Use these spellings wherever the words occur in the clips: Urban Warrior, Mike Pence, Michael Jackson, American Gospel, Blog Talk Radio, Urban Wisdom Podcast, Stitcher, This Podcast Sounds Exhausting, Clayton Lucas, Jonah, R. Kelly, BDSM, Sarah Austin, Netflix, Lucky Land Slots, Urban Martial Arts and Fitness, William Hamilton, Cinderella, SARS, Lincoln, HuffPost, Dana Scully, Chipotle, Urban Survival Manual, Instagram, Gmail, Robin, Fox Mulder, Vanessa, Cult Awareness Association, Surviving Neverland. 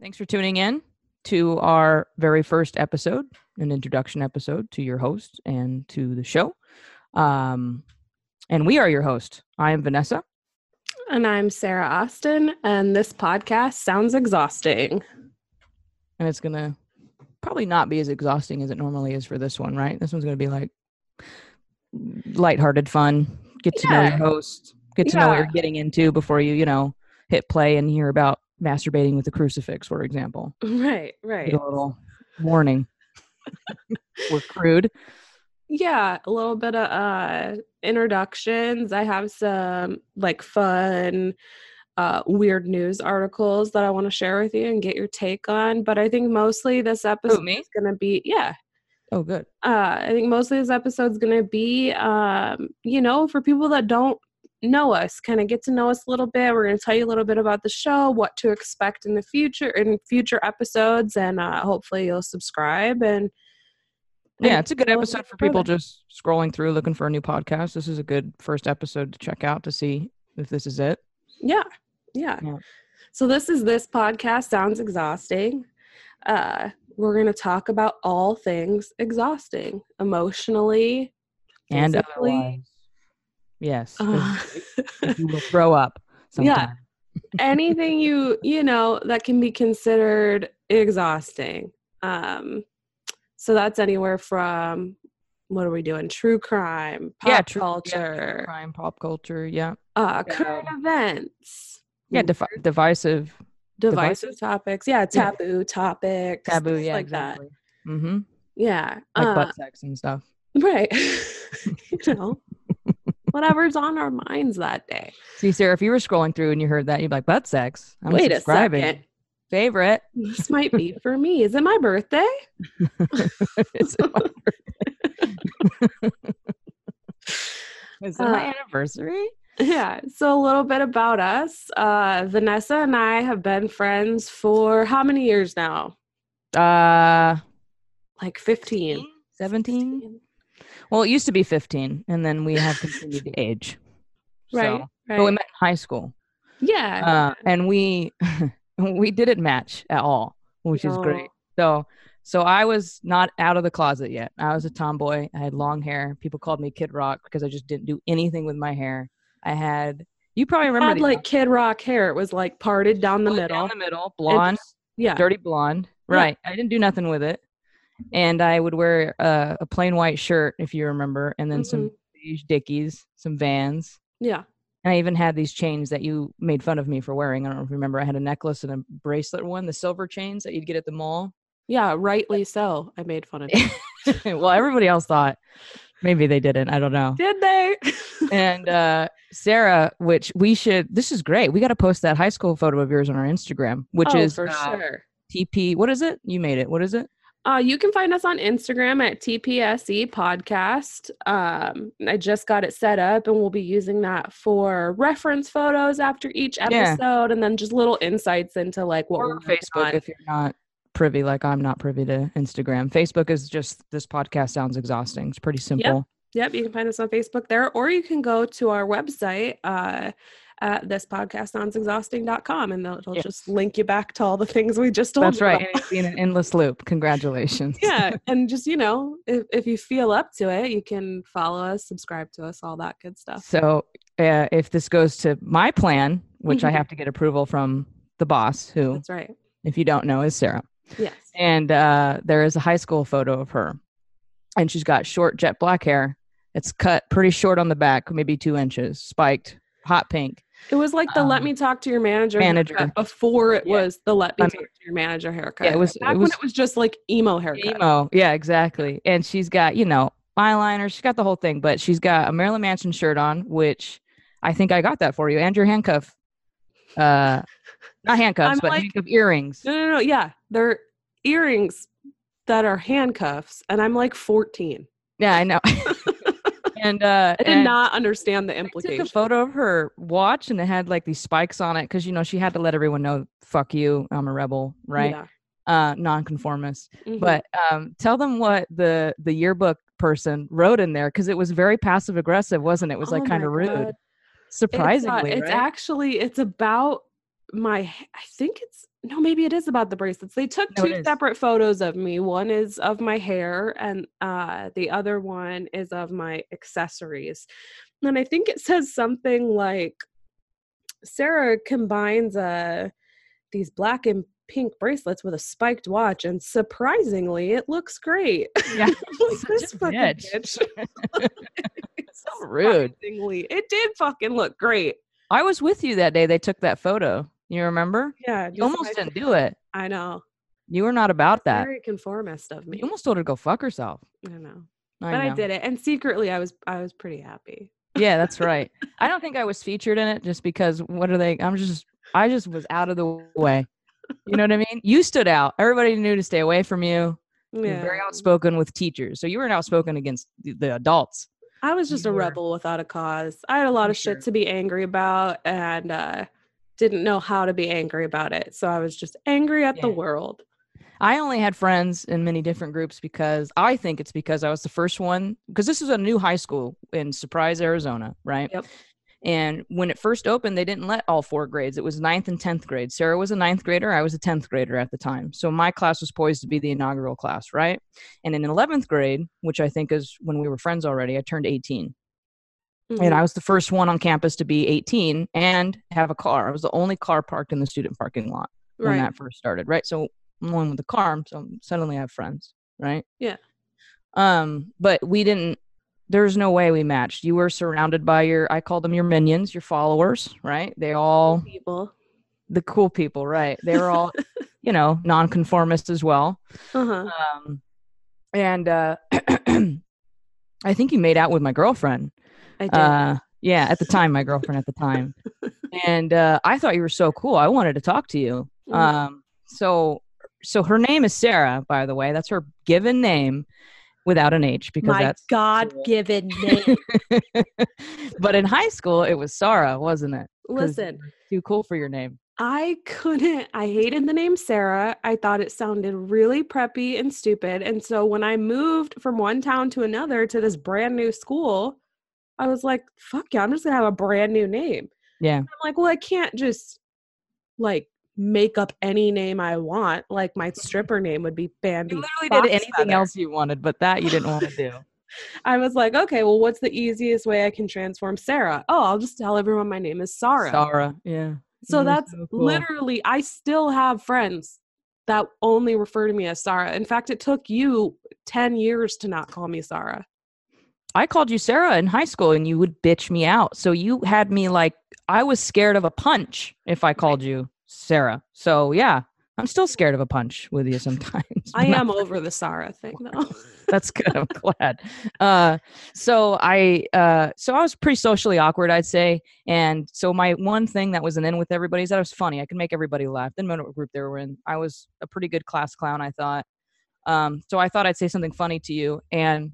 Thanks for tuning in to our very first episode, an introduction episode to your host and to the show. And we are your host. I am Vanessa. And I'm Sarah Austin. And this podcast sounds exhausting. And it's going to probably not be as exhausting as it normally is for this one, right? This one's going to be like lighthearted fun. Get to know your host. Get to know what you're getting into before you hit play and hear about masturbating with a crucifix, for example. Right. Get a little warning. We're crude. Yeah, a little bit of introductions. I have some fun weird news articles that I want to share with you and get your take on. But I think mostly this episode is going to be Oh, good. I think mostly this episode's going to be for people that don't know us, kind of get to know us a little bit. We're going to tell you a little bit about the show, what to expect in the future, in future episodes, and hopefully you'll subscribe. And it's a good episode for people just scrolling through looking for a new podcast. This is a good first episode to check out to see if this is it. Yeah. So this podcast sounds exhausting. We're going to talk about all things exhausting, emotionally and otherwise. Yes. You will throw up sometime. Yeah. Anything that can be considered exhausting. So that's anywhere from, what are we doing? True crime, pop culture. True crime, pop culture, yeah. Current events. Yeah, divisive. Divisive topics. Yeah, taboo topics. Taboo, yeah, like exactly. That. Mm-hmm. Yeah. Like butt sex and stuff. Right. Whatever's on our minds that day. See, Sarah, if you were scrolling through and you heard that, you'd be like, butt sex. I'm subscribing. Wait a second. Favorite. This might be for me. Is it my birthday? Is it my birthday? Is it my anniversary? Yeah. So a little bit about us. Vanessa and I have been friends for how many years now? 15. 17? 16. Well, it used to be 15, and then we have continued to age. Right. But we met in high school. Yeah. And we didn't match at all, which is great. So I was not out of the closet yet. I was a tomboy. I had long hair. People called me Kid Rock because I just didn't do anything with my hair. I had Kid Rock hair. It was like parted down the middle. Down the middle, blonde. Dirty blonde. Right. Yeah. I didn't do nothing with it. And I would wear a plain white shirt, if you remember, and then some beige Dickies, some Vans. Yeah. And I even had these chains that you made fun of me for wearing. I don't know if you remember. I had a necklace and a bracelet one, the silver chains that you'd get at the mall. Yeah, rightly so. I made fun of you. Well, everybody else thought. Maybe they didn't. I don't know. Did they? And Sarah, this is great. We got to post that high school photo of yours on our Instagram, which is for sure. TP. What is it? You made it. What is it? You can find us on Instagram at TPSE Podcast. I just got it set up, and we'll be using that for reference photos after each episode, and then just little insights into what we're Facebook on. If you're not privy, I'm not privy to Instagram. Facebook is just This Podcast Sounds Exhausting. It's pretty simple. Yep. You can find us on Facebook there, or you can go to our website at thispodcastsoundsexhausting.com, and it'll just link you back to all the things we just told you. That's right. And it's been an endless loop. Congratulations. Yeah. And just, if you feel up to it, you can follow us, subscribe to us, all that good stuff. So if this goes to my plan, which I have to get approval from the boss, who, that's right, if you don't know, is Sarah. Yes. And there is a high school photo of her, and she's got short jet black hair. It's cut pretty short on the back, maybe 2 inches, spiked, hot pink. It was like the let me talk to your manager haircut before it was the let me talk to your manager haircut. Yeah, it was back when it was just like emo haircut. Emo, yeah, exactly. And she's got, eyeliner. She's got the whole thing, but she's got a Marilyn Manson shirt on, which I think I got that for you, and your handcuff. Not handcuffs, but handcuff earrings. No. Yeah, they're earrings that are handcuffs, and I'm 14. Yeah, I know. And I did not understand the implication. I took a photo of her watch, and it had these spikes on it because she had to let everyone know, "Fuck you, I'm a rebel," right? Yeah. Nonconformist. But tell them what the yearbook person wrote in there, because it was very passive aggressive, wasn't it? It was like kind of rude. Surprisingly, it's actually, it's about my, I think it's, no, maybe it is about the bracelets. They took two separate photos of me. One is of my hair, and the other one is of my accessories. And I think it says something like, Sarah combines these black and pink bracelets with a spiked watch, and surprisingly, it looks great. Yeah, like, this fucking bitch. So rude. It did fucking look great. I was with you that day they took that photo. You remember? Yeah. You almost didn't do it. I know. You were not about that. Very conformist of me. You almost told her to go fuck herself. I know. But I did it. And secretly, I was pretty happy. Yeah, that's right. I don't think I was featured in it just because I just was out of the way. You know what I mean? You stood out. Everybody knew to stay away from you. Yeah. You were very outspoken with teachers. So you weren't outspoken against the adults. I was just a rebel without a cause. I had a lot of shit to be angry about, and didn't know how to be angry about it. So I was just angry at the world. I only had friends in many different groups because I think it's because I was the first one. Because this was a new high school in Surprise, Arizona, right? Yep. And when it first opened, they didn't let all four grades. It was 9th and 10th grade. Sarah was a 9th grader. I was a 10th grader at the time. So my class was poised to be the inaugural class, right? And in 11th grade, which I think is when we were friends already, I turned 18. Mm-hmm. And I was the first one on campus to be 18 and have a car. I was the only car parked in the student parking lot when that first started, right? So I'm the one with the car, so suddenly I have friends, right? Yeah. But we didn't. There's no way we matched. You were surrounded by I call them your minions, your followers, right? They all, the cool people, right? They were all, nonconformists as well. Uh-huh. I think he made out with my girlfriend. I did. Yeah, at the time, my girlfriend at the time. And I thought you were so cool. I wanted to talk to you. Mm-hmm. So her name is Sarah, by the way. That's her given name. Without an H, because that's my God-given name. But in high school, it was Sarah, wasn't it? Listen. Too cool for your name. I hated the name Sarah. I thought it sounded really preppy and stupid. And so when I moved from one town to another to this brand new school, I was like, fuck yeah, I'm just gonna have a brand new name. Yeah. And I'm like, well, I can't just make up any name I want. Like, my stripper name would be Bambi. You literally Fox did anything else you wanted, but that you didn't want to do. I was like, okay, well, what's the easiest way I can transform Sarah? Oh, I'll just tell everyone my name is Sarah. Sarah, yeah. So that's so cool. Literally, I still have friends that only refer to me as Sarah. In fact, it took you 10 years to not call me Sarah. I called you Sarah in high school and you would bitch me out. So you had me I was scared of a punch if I called you Sarah. So yeah, I'm still scared of a punch with you sometimes. I am over the Sarah thing though. That's good. I'm glad. So I was pretty socially awkward, I'd say. And so my one thing that was an in with everybody is that I was funny. I could make everybody laugh. Didn't matter what group they were in. I was a pretty good class clown, I thought. So I thought I'd say something funny to you. And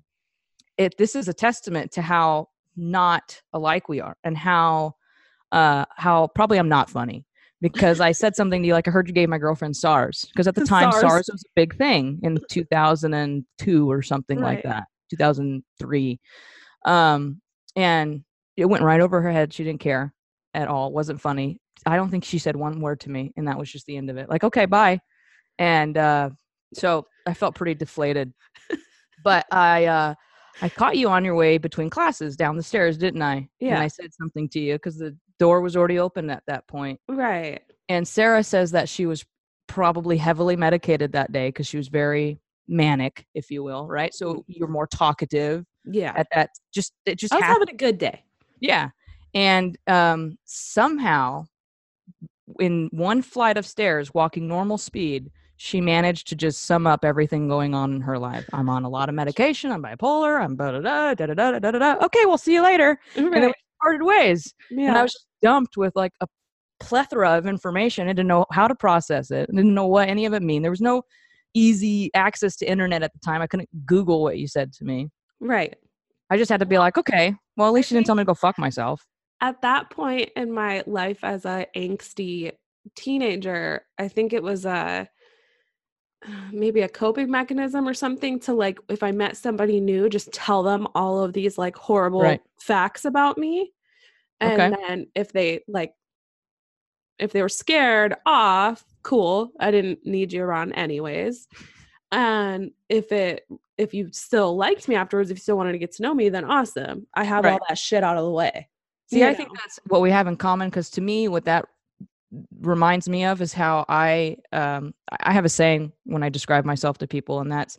this is a testament to how not alike we are and how probably I'm not funny. Because I said something to you, I heard you gave my girlfriend SARS. Because at the time, SARS was a big thing in 2002 or something like that, 2003. And it went right over her head. She didn't care at all. It wasn't funny. I don't think she said one word to me. And that was just the end of it. Okay, bye. And so I felt pretty deflated. But I caught you on your way between classes down the stairs, didn't I? Yeah. And I said something to you because the door was already open at that point. Right. And Sarah says that she was probably heavily medicated that day because she was very manic, if you will, right? So you're more talkative. Yeah. At that, I was having a good day. Yeah. And somehow, in one flight of stairs, walking normal speed, she managed to just sum up everything going on in her life. I'm on a lot of medication. I'm bipolar. I'm da-da-da-da-da-da-da-da. Okay, we'll see you later. Right. And then we parted ways. Yeah. And I was just dumped with a plethora of information. I didn't know how to process it. I didn't know what any of it mean. There was no easy access to internet at the time. I couldn't Google what you said to me. Right. I just had to be okay, well, at least you didn't tell me to go fuck myself. At that point in my life as an angsty teenager, I think it was maybe a coping mechanism or something to, like, if I met somebody new, just tell them all of these like horrible facts about me. And then if they like, if they were scared off, cool. I didn't need you around anyways. And if it, if you still liked me afterwards, if you still wanted to get to know me, then awesome. I have all that shit out of the way. See, I think that's what we have in common. 'Cause to me, what that reminds me of is how I have a saying when I describe myself to people, and that's,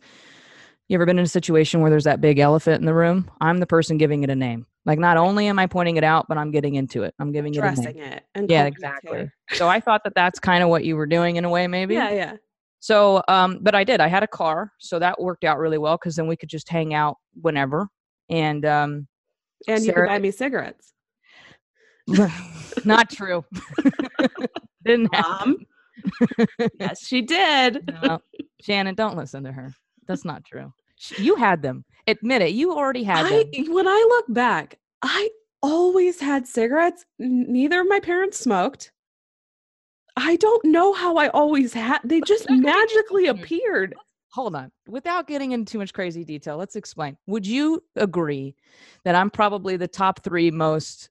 you ever been in a situation where there's that big elephant in the room? I'm the person giving it a name. Like, not only am I pointing it out, but I'm getting into it. I'm giving it a name. And yeah, exactly. So I thought that that's kind of what you were doing in a way, maybe. Yeah, yeah. So, but I did, I had a car, so that worked out really well. 'Cause then we could just hang out whenever. And Sarah, you could buy me cigarettes. Not true. Didn't happen. Yes, she did. No. Shannon, don't listen to her. That's not true. You had them. Admit it. You already had them. When I look back, I always had cigarettes. Neither of my parents smoked. I don't know how I always had. They just magically appeared. Hold on. Without getting into too much crazy detail, let's explain. Would you agree that I'm probably the top three most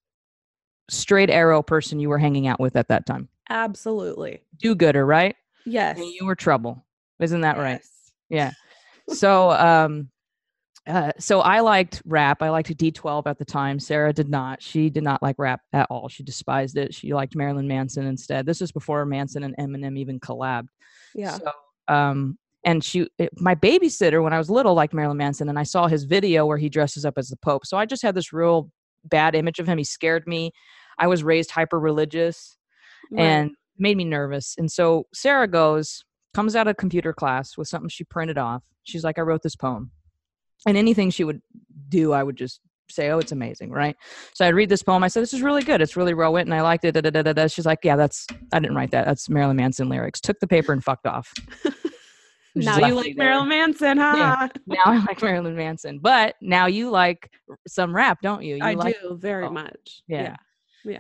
straight arrow person you were hanging out with at that time? Absolutely. Do-gooder, right? Yes. And you were trouble. Isn't that right? Yeah. So, so I liked rap. I liked D12 at the time. Sarah did not. She did not like rap at all. She despised it. She liked Marilyn Manson instead. This was before Manson and Eminem even collabed. Yeah. So, and my babysitter when I was little liked Marilyn Manson, and I saw his video where he dresses up as the Pope. So I just had this real bad image of him. He scared me. I was raised hyper religious, and made me nervous. And so Sarah comes out of computer class with something she printed off. She's like, I wrote this poem. And anything she would do, I would just say, oh, it's amazing, right? So I'd read this poem. I said, this is really good. It's really well written. I liked it. Da, da, da, da, da. She's like, yeah, I didn't write that. That's Marilyn Manson lyrics. Took the paper and fucked off. Now you like Marilyn Manson, huh? Yeah, now I like Marilyn Manson. But now you like some rap, don't you? I do, very much. Yeah.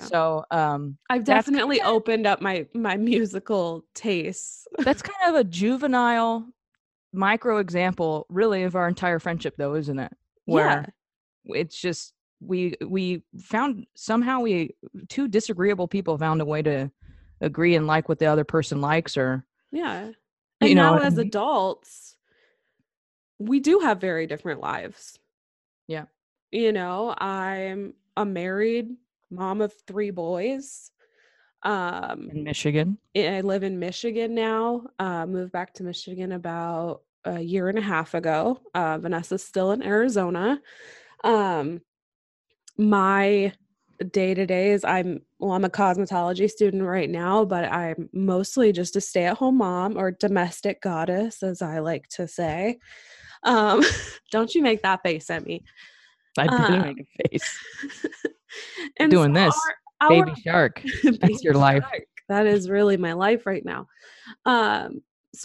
So I've definitely opened up my musical tastes. That's kind of a juvenile micro example, really, of our entire friendship, though, isn't it? Where it's just we found somehow two disagreeable people found a way to agree and like what the other person likes, or and you know, now as adults, we do have very different lives. Yeah, you know, I'm a married mom of three boys in Michigan. I live in Michigan now. Moved back to Michigan about a year and a half ago. Vanessa's still in Arizona. My day-to-day is I'm a cosmetology student right now, but I'm mostly just a stay-at-home mom, or domestic goddess, as I like to say. Don't you make that face at me. I didn't make a face. And doing so this. Our Baby Shark. That's your life. That is really my life right now. So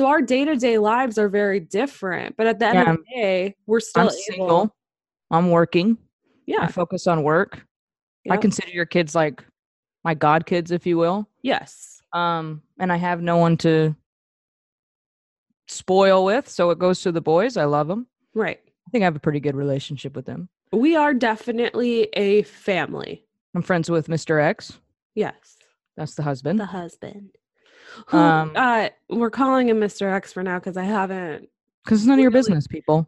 our day-to-day lives are very different, but at the end of the day, we're still single. I'm working. Yeah. I focus on work. Yep. I consider your kids like my god kids, if you will. Yes. And I have no one to spoil with, so it goes to the boys. I love them. Right. I think I have a pretty good relationship with them. We are definitely a family. I'm friends with Mr. X. Yes. That's the husband. The husband. Who, we're calling him Mr. X for now because I haven't. Because it's none of your business, people.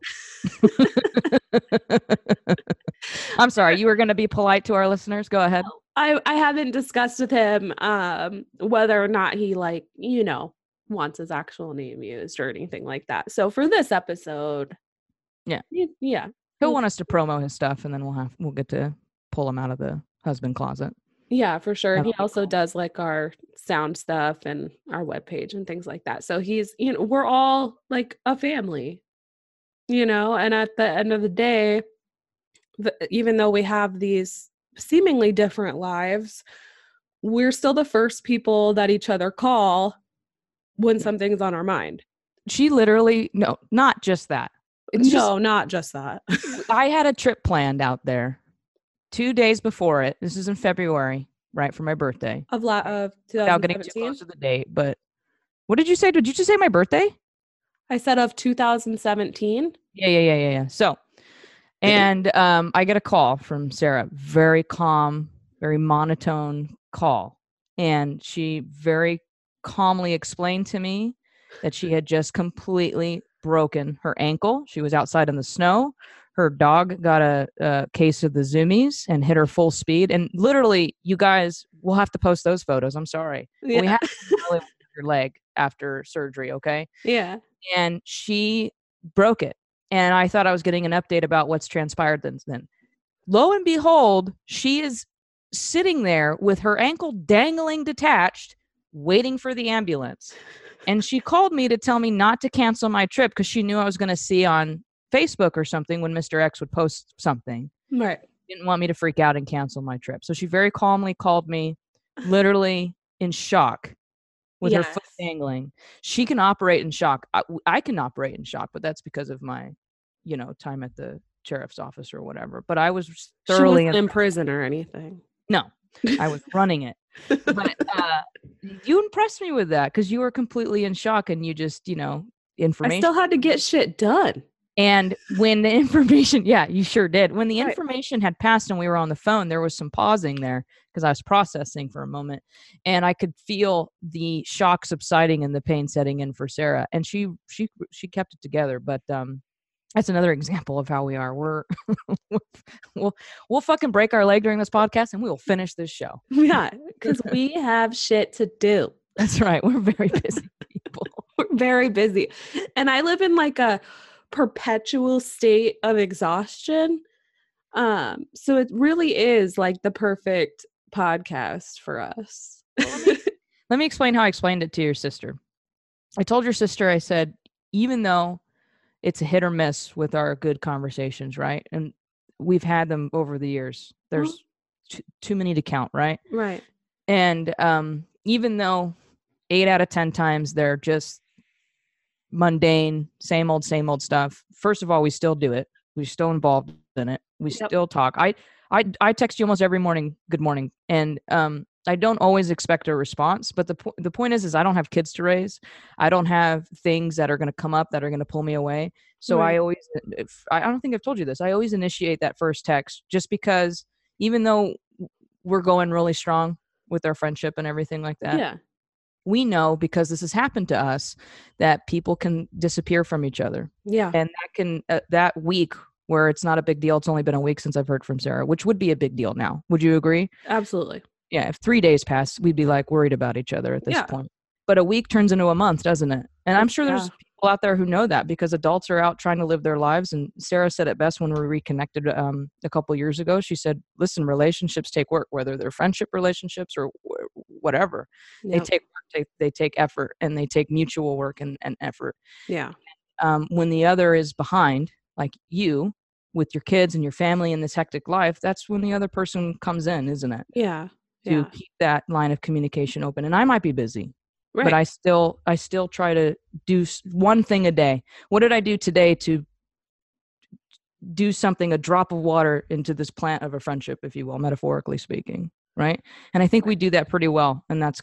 I'm sorry. You were going to be polite to our listeners. Go ahead. I haven't discussed with him whether or not he, like, you know, wants his actual name used or anything like that. So for this episode. Yeah. Yeah. He'll want us to promo his stuff, and then we'll get to pull him out of the husband closet. Yeah, for sure. And he also does like our sound stuff and our webpage and things like that. So he's, you know, we're all like a family, you know, and at the end of the day, even though we have these seemingly different lives, we're still the first people that each other call when something's on our mind. She literally, not just that. Not just that. I had a trip planned out there 2 days before it. This is in February, right, for my birthday. Of 2017? Without getting too close to the date, but what did you say? Did you just say my birthday? I said of 2017. Yeah. So, and I get a call from Sarah, very calm, very monotone call. And she very calmly explained to me that she had just completely broken her ankle. She was outside in the snow. Her dog got a case of the zoomies and hit her full speed. And literally, you guys will have to post those photos. I'm sorry. Yeah. We have to really your leg after surgery, okay? Yeah. And she broke it. And I thought I was getting an update about what's transpired then. Lo and behold, she is sitting there with her ankle dangling detached, waiting for the ambulance. And she called me to tell me not to cancel my trip because she knew I was going to see on Facebook or something when Mr. X would post something. Right. Didn't want me to freak out and cancel my trip. So she very calmly called me, literally in shock with her foot dangling. She can operate in shock. I can operate in shock, but that's because of my, time at the sheriff's office or whatever. But I was thoroughly in prison or anything. No, I was running it. But you impressed me with that because you were completely in shock and you just, information. I still had to get shit done. And when the information, you sure did. When the information had passed and we were on the phone, there was some pausing there because I was processing for a moment and I could feel the shock subsiding and the pain setting in for Sarah. And she kept it together. But that's another example of how we are. We'll fucking break our leg during this podcast and we will finish this show. Yeah, because we have shit to do. That's right. We're very busy people. We're very busy. And I live in like a perpetual state of exhaustion. So it really is like the perfect podcast for us. Well, let me explain how I explained it to your sister. I told your sister, I said, even though it's a hit or miss with our good conversations, right? And we've had them over the years. There's too many to count, right? Right. And even though 8 out of 10 times they're just mundane, same old stuff. First of all, we still do it. We're still involved in it. We still talk. I text you almost every morning, good morning. And I don't always expect a response, but the point is I don't have kids to raise. I don't have things that are going to come up that are going to pull me away. So I always, I don't think I've told you this. I always initiate that first text just because even though we're going really strong with our friendship and everything like that. Yeah. We know because this has happened to us that people can disappear from each other. Yeah. And that can, that week where it's not a big deal, it's only been a week since I've heard from Sarah, which would be a big deal now. Would you agree? Absolutely. Yeah. If 3 days passed, we'd be like worried about each other at this point. But a week turns into a month, doesn't it? And I'm sure there's people out there who know that because adults are out trying to live their lives. And Sarah said it best when we reconnected a couple years ago. She said, listen, relationships take work, whether they're friendship relationships or whatever. Yep. They take effort and they take mutual work and effort. Yeah. When the other is behind, like you with your kids and your family and this hectic life, that's when the other person comes in, isn't it? Yeah. To keep that line of communication open. And I might be busy, but I still try to do one thing a day. What did I do today to do something, a drop of water into this plant of a friendship, if you will, metaphorically speaking. Right. And I think we do that pretty well. And that's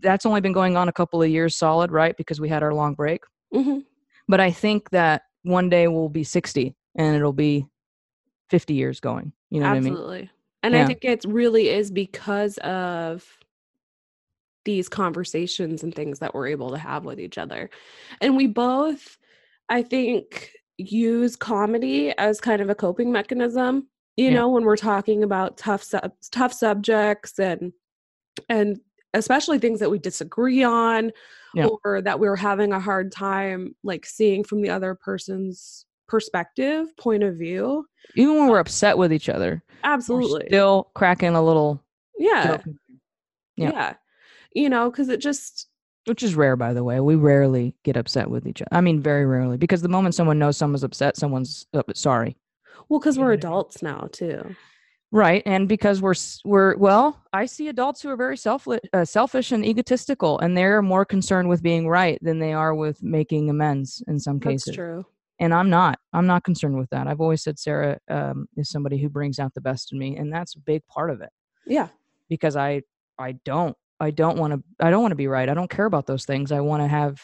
that's only been going on a couple of years solid, right? Because we had our long break. Mm-hmm. But I think that one day we'll be 60 and it'll be 50 years going. You know Absolutely. What I mean? And I think it really is because of these conversations and things that we're able to have with each other. And we both, I think, use comedy as kind of a coping mechanism. You know, when we're talking about tough subjects and especially things that we disagree on or that we're having a hard time like seeing from the other person's perspective, point of view. Even when we're upset with each other. Absolutely. We're still cracking a little. Yeah. Yeah. Yeah. You know, because it just. Which is rare, by the way. We rarely get upset with each other. I mean, very rarely, because the moment someone knows someone's upset, someone's sorry. Well, because we're adults now too, right? And because we're I see adults who are very selfish and egotistical, and they're more concerned with being right than they are with making amends in some cases. That's true. And I'm not concerned with that. I've always said Sarah is somebody who brings out the best in me, and that's a big part of it. Yeah, because I don't want to be right. I don't care about those things. I want to have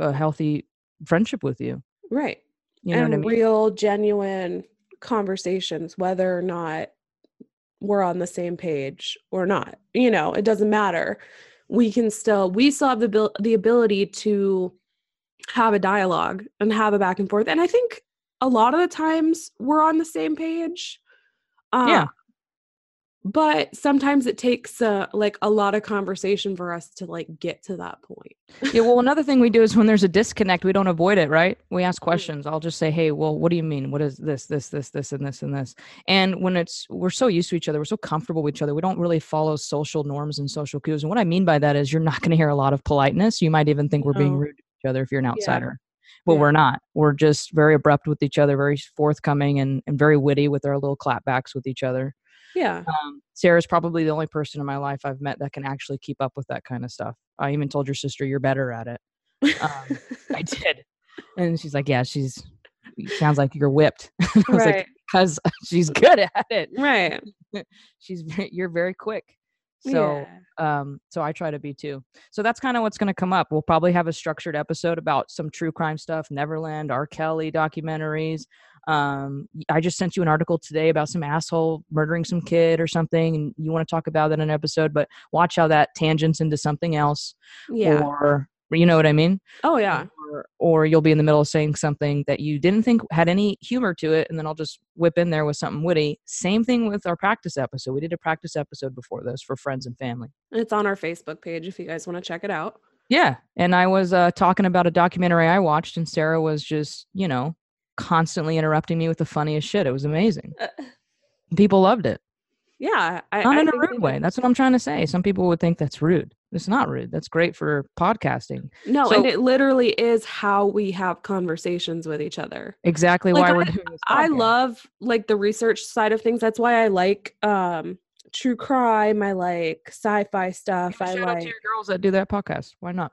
a healthy friendship with you. Right. You know, and what I mean? Real, genuine conversations, whether or not we're on the same page or not, you know, it doesn't matter. We still have the ability to have a dialogue and have a back and forth. And I think a lot of the times we're on the same page. Yeah. But sometimes it takes a lot of conversation for us to get to that point. Yeah. Well, another thing we do is when there's a disconnect, we don't avoid it, right? We ask questions. I'll just say, hey, well, what do you mean? What is this, and this? And when we're so used to each other, we're so comfortable with each other, we don't really follow social norms and social cues. And what I mean by that is you're not going to hear a lot of politeness. You might even think we're being rude to each other if you're an outsider. Yeah. But we're not. We're just very abrupt with each other, very forthcoming and very witty with our little clapbacks with each other. Yeah. Sarah's probably the only person in my life I've met that can actually keep up with that kind of stuff. I even told your sister you're better at it. I did. And she's like, yeah, sounds like you're whipped. I was like, because she's good at it. Right. You're very quick. So, so I try to be too. So that's kind of what's going to come up. We'll probably have a structured episode about some true crime stuff, Neverland, R. Kelly documentaries. I just sent you an article today about some asshole murdering some kid or something, and you want to talk about that in an episode, but watch how that tangents into something else. Yeah. Or, you know what I mean? Oh, yeah. Or you'll be in the middle of saying something that you didn't think had any humor to it, and then I'll just whip in there with something witty. Same thing with our practice episode. We did a practice episode before this for friends and family. It's on our Facebook page if you guys want to check it out. Yeah. And I was talking about a documentary I watched, and Sarah was just, you know, constantly interrupting me with the funniest shit. It was amazing. People loved it. Yeah. Not in a rude way. That's what I'm trying to say. Some people would think that's rude. It's not rude. That's great for podcasting. No, and it literally is how we have conversations with each other. Exactly why we're doing this podcast. I love the research side of things. That's why I like true crime. I like sci-fi stuff. Shout out to your girls that do that podcast. Why not?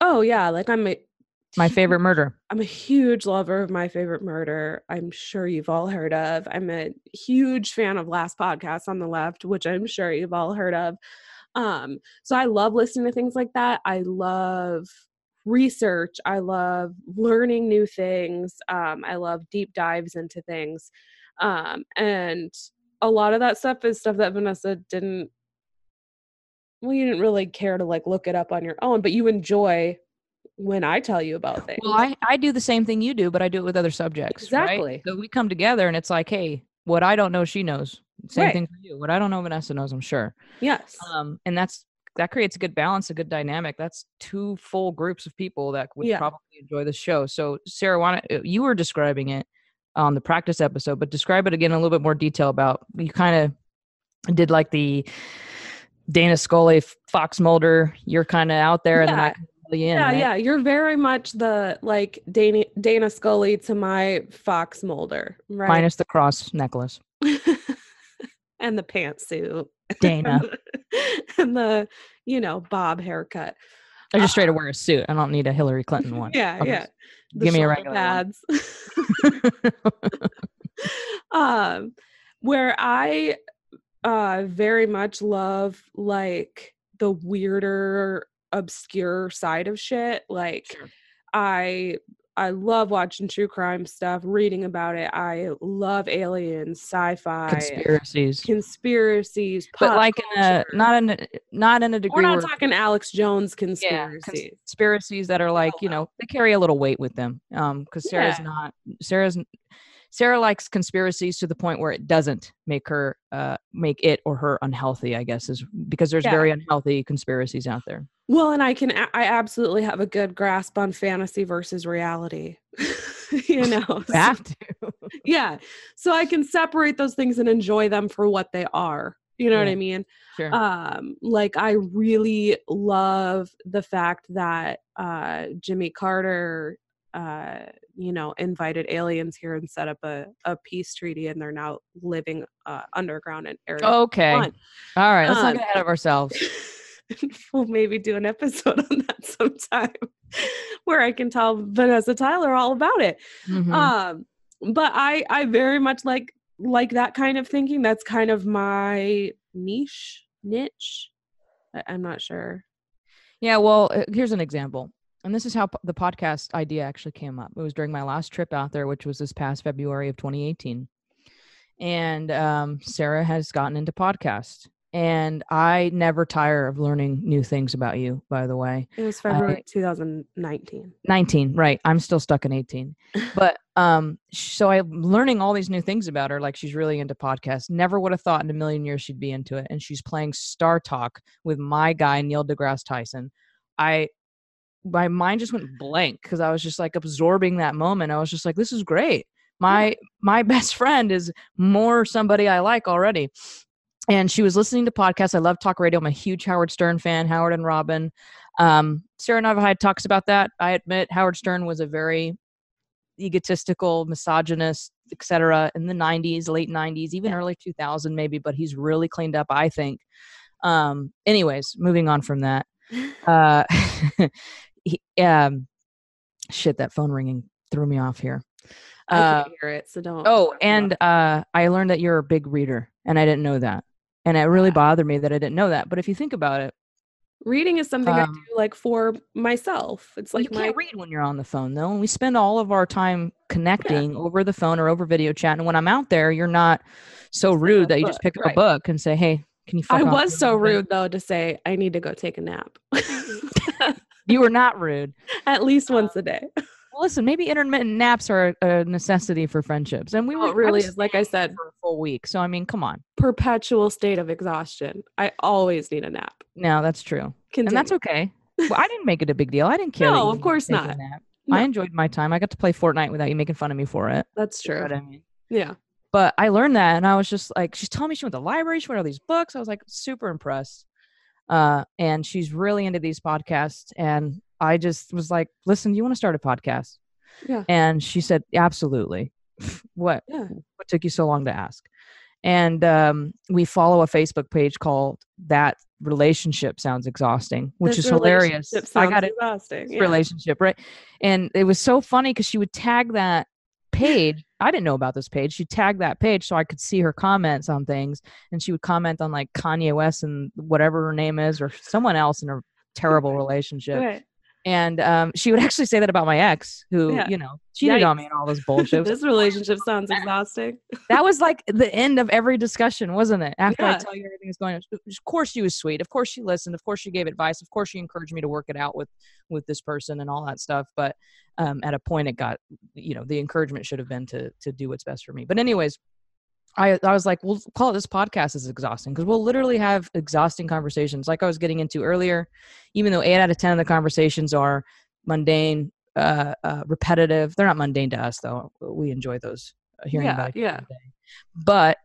Oh yeah, My Favorite Murder. I'm a huge lover of My Favorite Murder. I'm sure you've all heard of. I'm a huge fan of Last Podcast on the Left, which I'm sure you've all heard of. So I love listening to things like that. I love research. I love learning new things. I love deep dives into things. And a lot of that stuff is stuff that Vanessa you didn't really care to look it up on your own, but you enjoy when I tell you about things. Well, I do the same thing you do, but I do it with other subjects. Exactly. Right? So we come together and it's like, hey, what I don't know, she knows. Same thing for you. What I don't know, Vanessa knows, I'm sure. Yes. And that creates a good balance, a good dynamic. That's two full groups of people that would probably enjoy the show. So Sarah, you were describing it on the practice episode, but describe it again in a little bit more detail about, you kind of did the Dana Scully, Fox Mulder, you're kind of out there and then I in, right? Yeah, you're very much the Dana Scully to my Fox Mulder, right? Minus the cross necklace and the pantsuit, Dana, and the bob haircut. I just straight to wear a suit. I don't need a Hillary Clinton one. Yeah, I'll give me a regular pads. Where I very much love the weirder, obscure side of shit. Sure. I love watching true crime stuff, reading about it. I love aliens, sci-fi, conspiracies, but culture. not in a degree. We're not talking Alex Jones conspiracies. Yeah, conspiracies that are they carry a little weight with them. Because Sarah's not. Sarah likes conspiracies to the point where it doesn't make her make it or her unhealthy, I guess, is because there's very unhealthy conspiracies out there. Well, and I absolutely have a good grasp on fantasy versus reality, you know. You have to. Yeah. So I can separate those things and enjoy them for what they are. You know what I mean? Sure. I really love the fact that Jimmy Carter, invited aliens here and set up a peace treaty, and they're now living underground in Arizona. Okay. All right. Let's not get ahead of ourselves. We'll maybe do an episode on that sometime where I can tell Vanessa Tyler all about it. Mm-hmm. But I very much like that kind of thinking. That's kind of my niche. I'm not sure. Yeah. Well, here's an example. And this is how the podcast idea actually came up. It was during my last trip out there, which was this past February of 2018. And Sarah has gotten into podcasts. And I never tire of learning new things about you, by the way. It was February 2019. 19, right. I'm still stuck in 18. But so I'm learning all these new things about her. Like, she's really into podcasts. Never would have thought in a million years she'd be into it. And she's playing Star Talk with my guy, Neil deGrasse Tyson. My mind just went blank because I was just like absorbing that moment. I was just like, this is great. My best friend is more somebody I like already. And she was listening to podcasts. I love talk radio. I'm a huge Howard Stern fan, Howard and Robin. Sarah and I had talks about that. I admit Howard Stern was a very egotistical, misogynist, et cetera, in the 90s, late 90s, even early 2000 maybe, but he's really cleaned up, I think. Anyways, moving on from that. Shit, that phone ringing threw me off here. I can hear it, so don't. Oh, and I learned that you're a big reader, and I didn't know that. And it really bothered me that I didn't know that. But if you think about it, reading is something I do like for myself. It's like you can't read when you're on the phone, though. And we spend all of our time connecting over the phone or over video chat. And when I'm out there, you're not so rude that you just pick up a book and say, "Hey, can you?" I was so rude though to say I need to go take a nap. You were not rude. At least once a day. Well, listen, maybe intermittent naps are a necessity for friendships. And we were really is, like I said, for a full week. So, I mean, come on. Perpetual state of exhaustion. I always need a nap. No, that's true. Continue. And that's okay. Well, I didn't make it a big deal. I didn't care. No, of course not. No. I enjoyed my time. I got to play Fortnite without you making fun of me for it. That's true. You know what I mean? Yeah. But I learned that. And I was just like, she's telling me she went to the library. She read all these books. I was like super impressed. And she's really into these podcasts. And I just was like, listen, you want to start a podcast? Yeah. And she said, absolutely. What? Yeah. What took you so long to ask? And we follow a Facebook page called That Relationship Sounds Exhausting, which is hilarious. I got it. Yeah. Relationship, right? And it was so funny because she would tag that page. I didn't know about this page. She tagged that page so I could see her comments on things. And she would comment on like Kanye West and whatever her name is or someone else in her terrible relationship. Right. And she would actually say that about my ex who, you know, cheated on me and all this bullshit. This relationship sounds exhausting. That was like the end of every discussion, wasn't it? After I tell you everything that's going on. Of course she was sweet. Of course she listened. Of course she gave advice. Of course she encouraged me to work it out with this person and all that stuff. But at a point it got, you know, the encouragement should have been to do what's best for me. But anyways, I was like, we'll call it This Podcast is Exhausting because we'll literally have exhausting conversations like I was getting into earlier, even though 8 out of 10 of the conversations are mundane, repetitive. They're not mundane to us, though. We enjoy those hearing about it. Yeah. But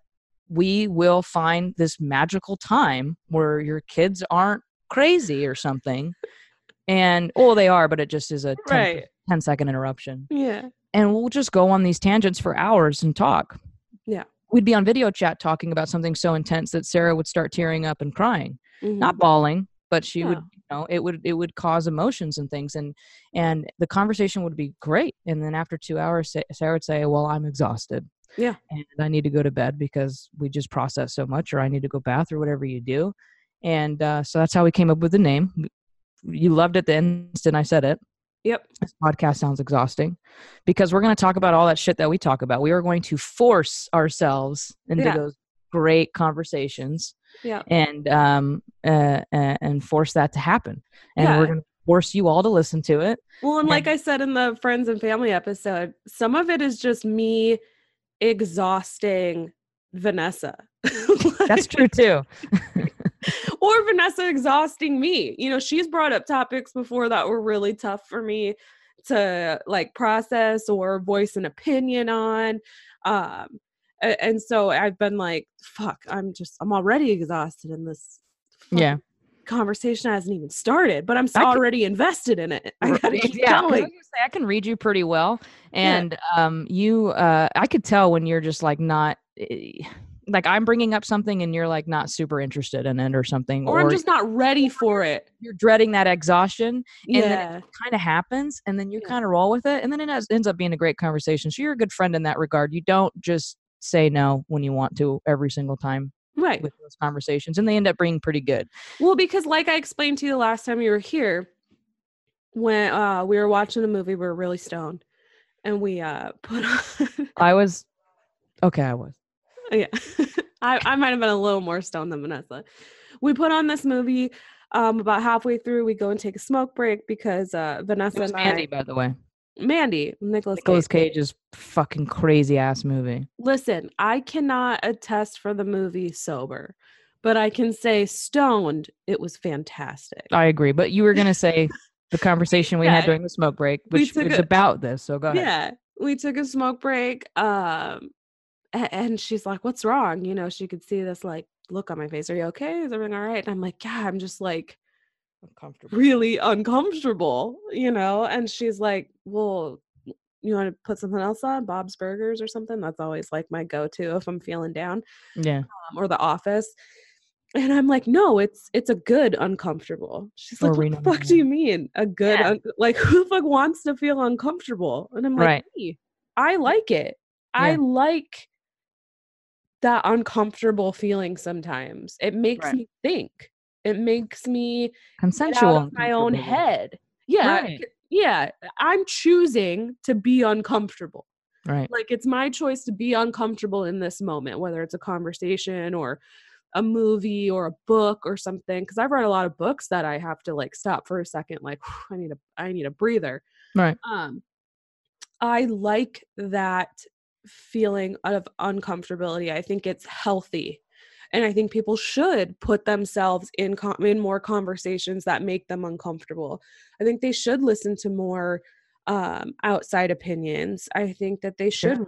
we will find this magical time where your kids aren't crazy or something. And, oh, they are, but it just is a 10-second interruption. Yeah. And we'll just go on these tangents for hours and talk. Yeah. We'd be on video chat talking about something so intense that Sarah would start tearing up and crying, not bawling, but she would, you know, it would cause emotions and things. And the conversation would be great. And then after 2 hours, Sarah would say, well, I'm exhausted. Yeah. And I need to go to bed because we just process so much, or I need to go bath or whatever you do. And so that's how we came up with the name. You loved it the instant I said it. Yep. This podcast sounds exhausting because we're going to talk about all that shit that we talk about. We are going to force ourselves into those great conversations and force that to happen. And we're going to force you all to listen to it. Well, and like I said, in the friends and family episode, some of it is just me exhausting Vanessa. That's true too. Or Vanessa exhausting me. You know, she's brought up topics before that were really tough for me to like process or voice an opinion on. And so I've been like, fuck, I'm already exhausted in this conversation hasn't even started, but I'm already invested in it. I gotta keep going. I can read you pretty well. And I could tell when you're just like not... like I'm bringing up something and you're like not super interested in it or something. Or I'm just not ready for it. You're dreading that exhaustion. And then it kind of happens and then you kind of roll with it. And then it ends up being a great conversation. So you're a good friend in that regard. You don't just say no when you want to every single time. Right. With those conversations. And they end up being pretty good. Well, because like I explained to you the last time you were here, when we were watching a movie, we were really stoned, and we put on... I was. Yeah. I might have been a little more stoned than Vanessa. We put on this movie. About halfway through, we go and take a smoke break because Vanessa and Mandy, by the way. Mandy, Nicholas Cage's fucking crazy ass movie. Listen, I cannot attest for the movie sober, but I can say stoned, it was fantastic. I agree, but you were gonna say the conversation we had during the smoke break, which was about this. So go ahead. Yeah, we took a smoke break. And she's like, "What's wrong?" You know, she could see this like look on my face. Are you okay? Is everything all right? And I'm like, "Yeah, I'm just like uncomfortable. Really uncomfortable, you know?" And she's like, "Well, you want to put something else on? Bob's Burgers or something?" That's always like my go-to if I'm feeling down. Yeah. Or The Office. And I'm like, "No, it's a good uncomfortable." She's like, "What the fuck do you mean? A good, like who the fuck wants to feel uncomfortable?" And I'm like, hey, I like it. Yeah. I like that uncomfortable feeling sometimes. It makes me think. It makes me consensual get out of my own head. Yeah. Right. Yeah. I'm choosing to be uncomfortable. Right. Like it's my choice to be uncomfortable in this moment, whether it's a conversation or a movie or a book or something. Cause I've read a lot of books that I have to like stop for a second. Like I need a breather. Right. I like that feeling of uncomfortability. I think it's healthy. And I think people should put themselves in more conversations that make them uncomfortable. I think they should listen to more outside opinions. I think that they should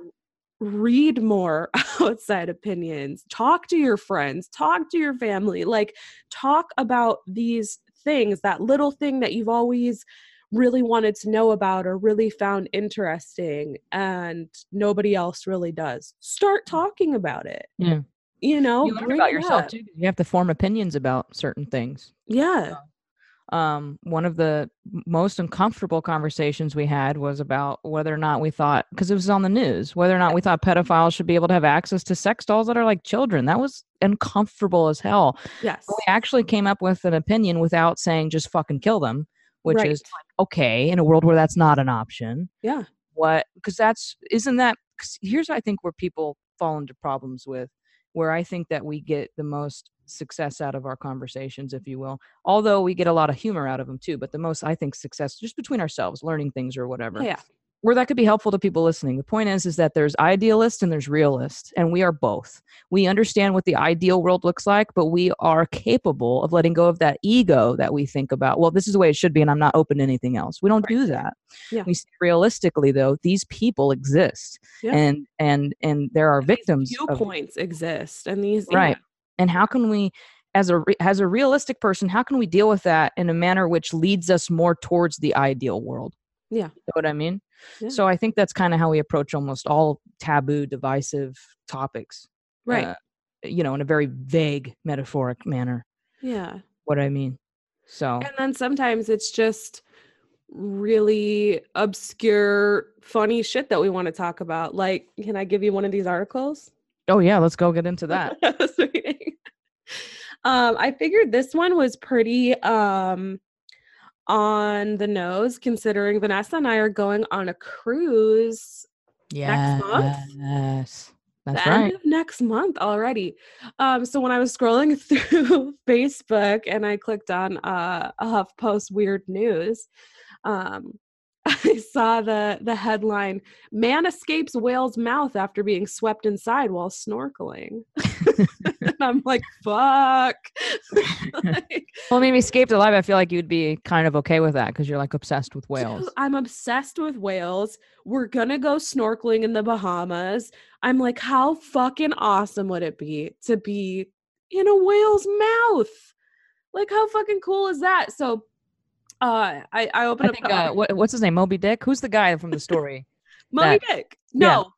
read more outside opinions. Talk to your friends. Talk to your family. Like, talk about these things, that little thing that you've always really wanted to know about or really found interesting and nobody else really does. Start talking about it. Yeah. You know, you learn about yourself too. You have to form opinions about certain things. Yeah. One of the most uncomfortable conversations we had was about whether or not we thought, because it was on the news, whether or not we thought pedophiles should be able to have access to sex dolls that are like children. That was uncomfortable as hell. Yes. But we actually came up with an opinion without saying just fucking kill them, which is like, okay, in a world where that's not an option. Yeah. What? Because here's I think where people fall into problems with, where I think that we get the most success out of our conversations, if you will, although we get a lot of humor out of them too, but the most, I think, success just between ourselves, learning things or whatever, where that could be helpful to people listening. The point is that there's idealists and there's realists, and we are both. We understand what the ideal world looks like, but we are capable of letting go of that ego that we think about, well, this is the way it should be, and I'm not open to anything else. We don't do that. Yeah. We see realistically, though, these people exist, and there are victims. These viewpoints exist, and these And how can we, as a realistic person, how can we deal with that in a manner which leads us more towards the ideal world? Yeah. You know what I mean? Yeah. So I think that's kind of how we approach almost all taboo, divisive topics. Right. You know, in a very vague, metaphoric manner. Yeah. What I mean. So. And then sometimes it's just really obscure, funny shit that we want to talk about. Like, can I give you one of these articles? Oh, yeah. Let's go get into that. I was reading. I figured this one was pretty... on the nose, considering Vanessa and I are going on a cruise next month. Yes, that's the end of next month already. So when I was scrolling through Facebook and I clicked on a HuffPost weird news, I saw the headline: "Man escapes whale's mouth after being swept inside while snorkeling." And I'm like, fuck. Like, well, I mean, escaped alive. I feel like you'd be kind of okay with that because you're like obsessed with whales. I'm obsessed with whales. We're going to go snorkeling in the Bahamas. I'm like, how fucking awesome would it be to be in a whale's mouth? Like, how fucking cool is that? So I opened up. What's his name? Moby Dick? Who's the guy from the story? Moby Dick. No.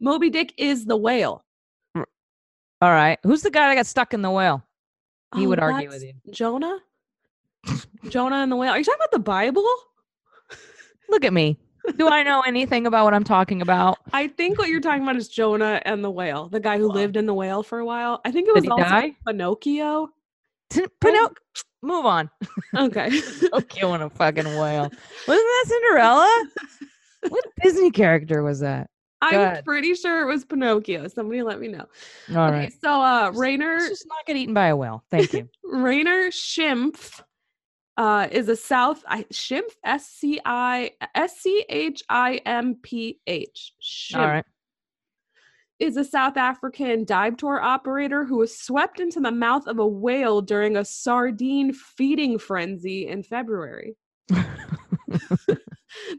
Moby Dick is the whale. All right. Who's the guy that got stuck in the whale? He would argue with you. Jonah? Jonah and the whale. Are you talking about the Bible? Look at me. Do I know anything about what I'm talking about? I think what you're talking about is Jonah and the whale. The guy who lived in the whale for a while. I think it was also die? Pinocchio. Pinocchio. move on. Okay. I'm killing a fucking whale. Wasn't that Cinderella? What Disney character was that? I'm pretty sure it was Pinocchio. Somebody let me know. All right. So Rainer. Let's just not get eaten by a whale. Thank you. Rainer Schimpf is a South Schimpf SCHIMPH. All right. Is a South African dive tour operator who was swept into the mouth of a whale during a sardine feeding frenzy in February.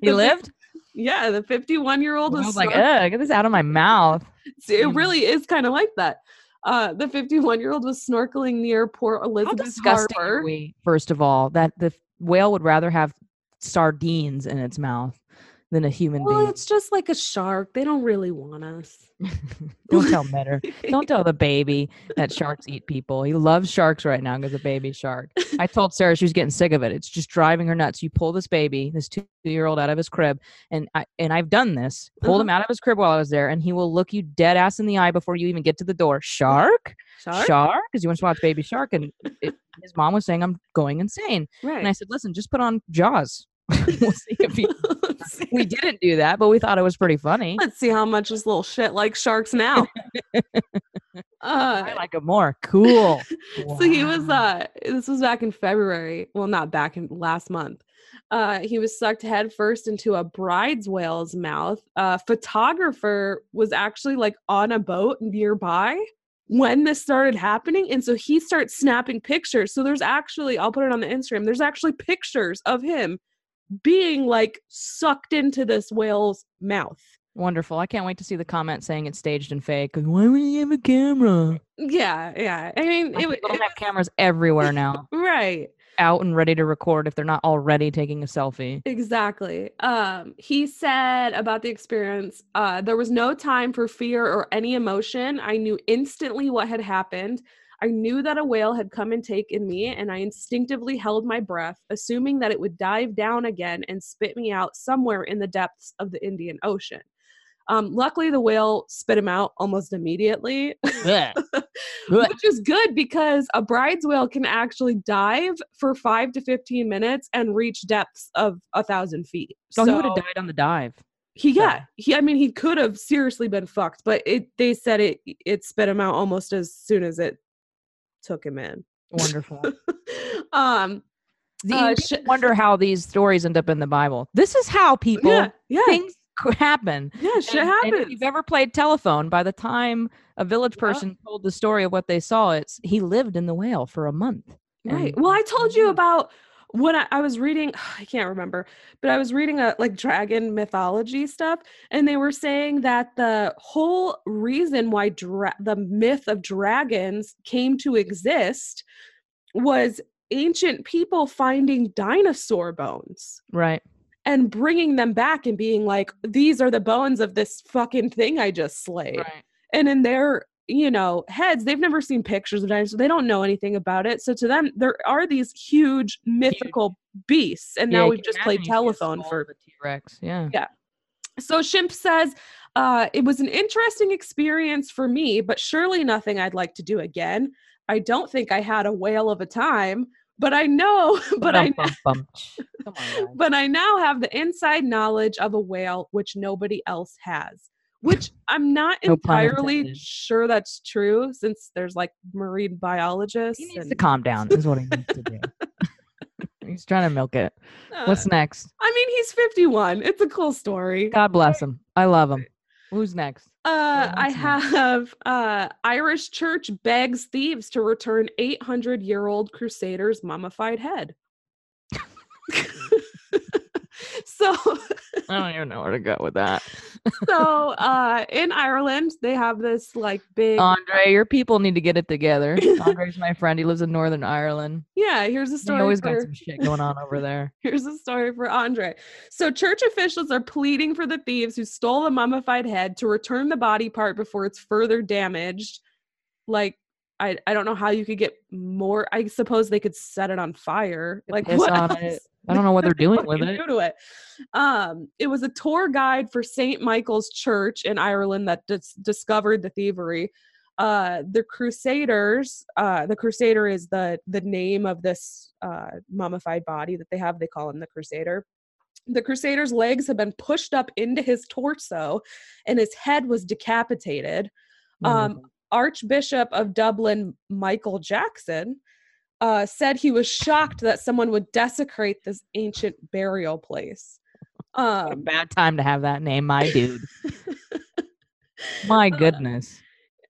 He lived? Yeah, the 51-year-old was like, "Ugh, get this out of my mouth." It really is kind of like that. The 51-year-old was snorkeling near Port Elizabeth Harbor. First of all, that the whale would rather have sardines in its mouth than a human being. Well, it's just like a shark. They don't really want us. Don't tell Metter. Don't tell the baby that sharks eat people. He loves sharks right now because of Baby Shark. I told Sarah she was getting sick of it. It's just driving her nuts. You pull this baby, this 2-year-old out of his crib, and I've done this. Pulled him out of his crib while I was there, and he will look you dead ass in the eye before you even get to the door. Shark? Shark? Because you want to watch Baby Shark, and his mom was saying, I'm going insane. Right. And I said, listen, just put on Jaws. We'll see if we didn't do that, but we thought it was pretty funny. Let's see how much this little shit likes sharks now. I like them more. Cool. Wow. So he was, this was back in February. Well, not back in last month. He was sucked headfirst into a bride's whale's mouth. A photographer was actually like on a boat nearby when this started happening, and so he starts snapping pictures. So there's actually, I'll put it on the Instagram, there's actually pictures of him being like sucked into this whale's mouth. Wonderful. I can't wait to see the comment saying it's staged and fake. Why would you have a camera? Yeah. I mean, people have cameras everywhere now. Right. Out and ready to record if they're not already taking a selfie. Exactly. He said about the experience, there was no time for fear or any emotion. I knew instantly what had happened. I knew that a whale had come and taken me, and I instinctively held my breath, assuming that it would dive down again and spit me out somewhere in the depths of the Indian Ocean. Luckily, the whale spit him out almost immediately, which is good because a bride's whale can actually dive for 5 to 15 minutes and reach depths of 1,000 feet. So he would have died on the dive. He could have seriously been fucked, but they said it spit him out almost as soon as it took him in. Wonderful. Wonder how these stories end up in the Bible. This is how people things happen. Yeah, shit happens. And if you've ever played telephone, by the time a village person told the story of what they saw, he lived in the whale for a month. Right. Well, I told you about when I was reading, I can't remember, but I was reading like dragon mythology stuff, and they were saying that the whole reason why the myth of dragons came to exist was ancient people finding dinosaur bones. Right. And bringing them back and being like, these are the bones of this fucking thing I just slayed. Right. And in their heads, they've never seen pictures of dinosaurs. They don't know anything about it. So to them, there are these huge mythical beasts. And now we've just played telephone for the T-Rex. Yeah. So Shimp says, it was an interesting experience for me, but surely nothing I'd like to do again. I don't think I had a whale of a time, but I now have the inside knowledge of a whale, which nobody else has. Which I'm not entirely sure that's true, since there's like marine biologists. He needs to calm down is what he needs to do. He's trying to milk it. What's next? I mean, he's 51. It's a cool story. God bless him. I love him. Who's next? Irish church begs thieves to return 800-year-old crusader's mummified head. So I don't even know where to go with that. So in Ireland, they have this like big... Andre, your people need to get it together. Andre's my friend. He lives in Northern Ireland. Yeah, here's a story. He always got some shit going on over there. Here's a story for Andre. So church officials are pleading for the thieves who stole the mummified head to return the body part before it's further damaged. Like, I don't know how you could get more. I suppose they could set it on fire. Like, what else? I don't know what they're doing with it. It was a tour guide for St. Michael's Church in Ireland that discovered the thievery. The Crusaders, the Crusader is the name of this mummified body that they have. They call him the Crusader. The Crusader's legs had been pushed up into his torso and his head was decapitated. Archbishop of Dublin, Michael Jackson, said he was shocked that someone would desecrate this ancient burial place. A bad time to have that name, my dude. My goodness.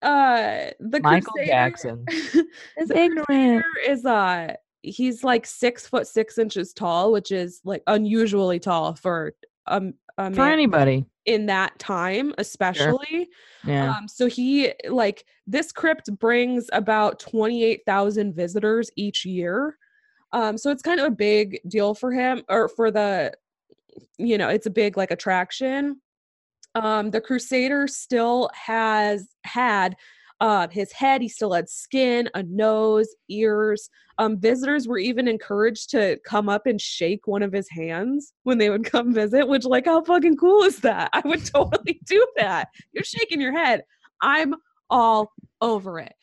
The Michael Crusader, Jackson is ignorant. Is he's like 6'6" tall, which is like unusually tall for for anybody in that time, especially. Sure. Yeah. So he like this crypt brings about 28,000 visitors each year. So it's kind of a big deal for him, or for the, you know, it's a big like attraction. The Crusader still had his head. He still had skin, a nose, ears. Visitors were even encouraged to come up and shake one of his hands when they would come visit, which, like, how fucking cool is that? I would totally do that. You're shaking your head. I'm all over it.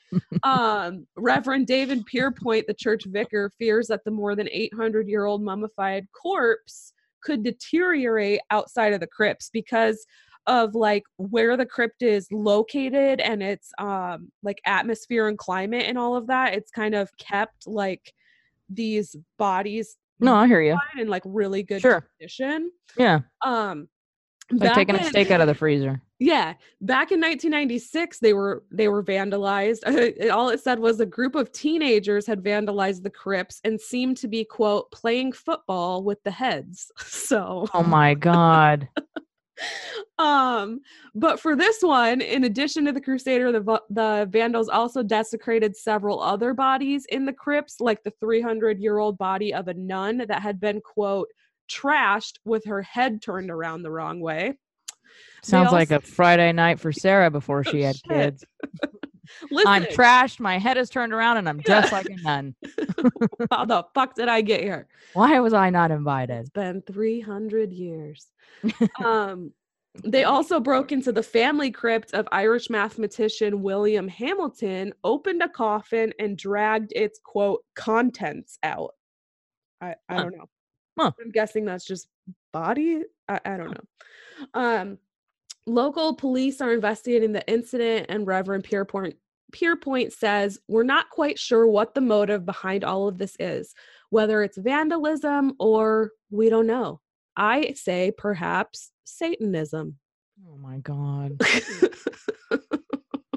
Reverend David Pierpoint, the church vicar, fears that the more than 800-year-old mummified corpse could deteriorate outside of the crypts because of like where the crypt is located and its like atmosphere and climate and all of that. It's kind of kept like these bodies. No, I hear you. In like really good condition. Yeah. Like taking a steak out of the freezer. Yeah. Back in 1996, they were vandalized. All it said was a group of teenagers had vandalized the crypts and seemed to be, quote, playing football with the heads. So. Oh my God. But for this one, in addition to the Crusader, the Vandals also desecrated several other bodies in the crypts, like the 300-year-old body of a nun that had been, quote, trashed with her head turned around the wrong way. Sounds like a Friday night for Sarah before she had kids. Listen, I'm trashed, my head is turned around, and I'm just like a nun. How the fuck did I get here? Why was I not invited? It's been 300 years. They also broke into the family crypt of Irish mathematician William Hamilton, opened a coffin, and dragged its, quote, contents out. I don't know. Huh. I'm guessing that's just body. I don't know. Local police are investigating the incident, and Reverend Pierpoint says, we're not quite sure what the motive behind all of this is, whether it's vandalism or we don't know. I say perhaps Satanism. Oh my God.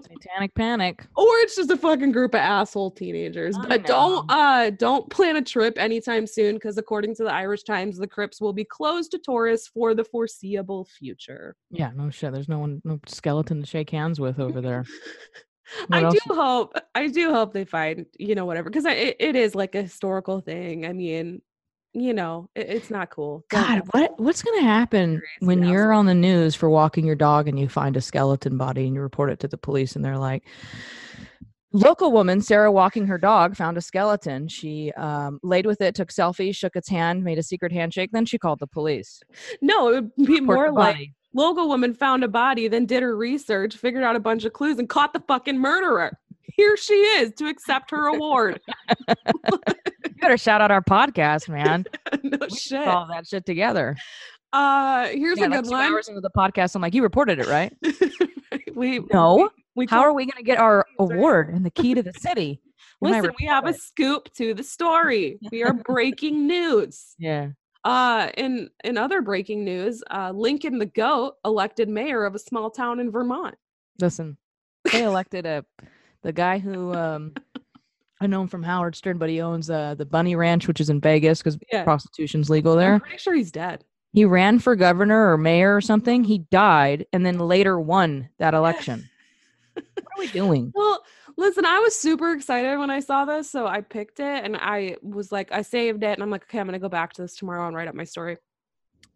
Satanic panic. Or it's just a fucking group of asshole teenagers. But don't plan a trip anytime soon, because according to the Irish Times, the crypts will be closed to tourists for the foreseeable future. Yeah, no shit. There's no skeleton to shake hands with over there. I do hope they find, you know, whatever, because it is like a historical thing. I mean, you know, it's not cool. God, what's going to happen when you're on the news for walking your dog and you find a skeleton body and you report it to the police and they're like, local woman, Sarah, walking her dog, found a skeleton. She laid with it, took selfies, shook its hand, made a secret handshake. Then she called the police. No, it would be more like local woman found a body, then did her research, figured out a bunch of clues and caught the fucking murderer. Here she is to accept her award. You better shout out our podcast, man. No we shit. All that shit together. Here's a good 2 hours into the podcast, I'm like, you reported it, right? How are we going to get our award and the key to the city? Listen, we have a scoop to the story. We are breaking news. Yeah. In other breaking news, Lincoln the goat elected mayor of a small town in Vermont. Listen, they elected the guy who I know him from Howard Stern, but he owns the Bunny Ranch, which is in Vegas because prostitution's legal there. I'm pretty sure he's dead. He ran for governor or mayor or something. He died and then later won that election. What are we doing? Well, listen, I was super excited when I saw this, so I picked it and I was like, I saved it and I'm like, okay, I'm going to go back to this tomorrow and write up my story.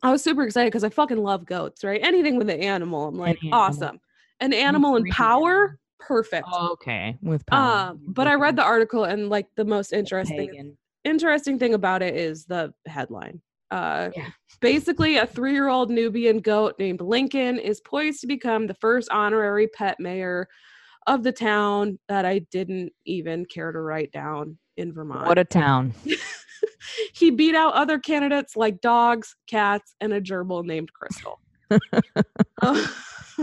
I was super excited because I fucking love goats, right? Anything with an animal, I'm like, awesome. An animal in power? Perfect. Oh, okay. With power. But I read the article and like the most interesting thing about it is the headline. Basically a 3-year-old Nubian goat named Lincoln is poised to become the first honorary pet mayor of the town that I didn't even care to write down in Vermont. What a town. He beat out other candidates like dogs, cats, and a gerbil named Crystal.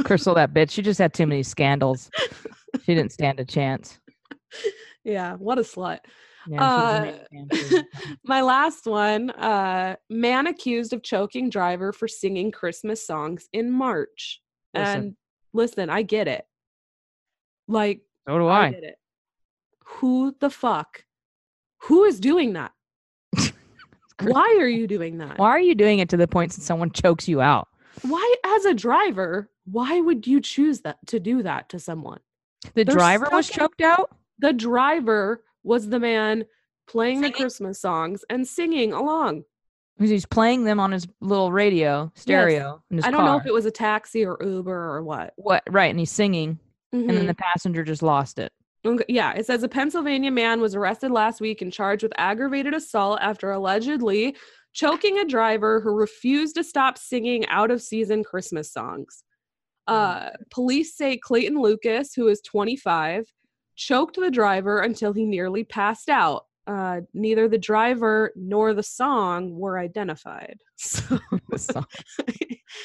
Crystal, that bitch. She just had too many scandals. She didn't stand a chance. Yeah, what a slut. Yeah, my last one, man accused of choking driver for singing Christmas songs in March. Listen, I get it. Like, so do I. Get it. Who the fuck? Who is doing that? Why are you doing that? Why are you doing it to the point that someone chokes you out? Why, as a driver, why would you choose that to do that to someone? They're driver was choked out? The driver was the man playing the Christmas songs and singing along. Because he's playing them on his little radio, stereo. Yes. In his car. I don't know if it was a taxi or Uber or what. Right, and he's singing. Mm-hmm. And then the passenger just lost it. Yeah, it says a Pennsylvania man was arrested last week and charged with aggravated assault after allegedly choking a driver who refused to stop singing out-of-season Christmas songs. Police say Clayton Lucas, who is 25, choked the driver until he nearly passed out. Neither the driver nor the song were identified. So the song.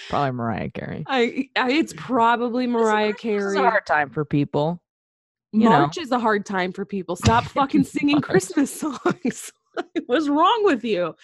Probably Mariah Carey. It's probably Mariah Carey. It's a hard time for people. March is a hard time for people. Stop fucking singing Christmas songs. What's wrong with you?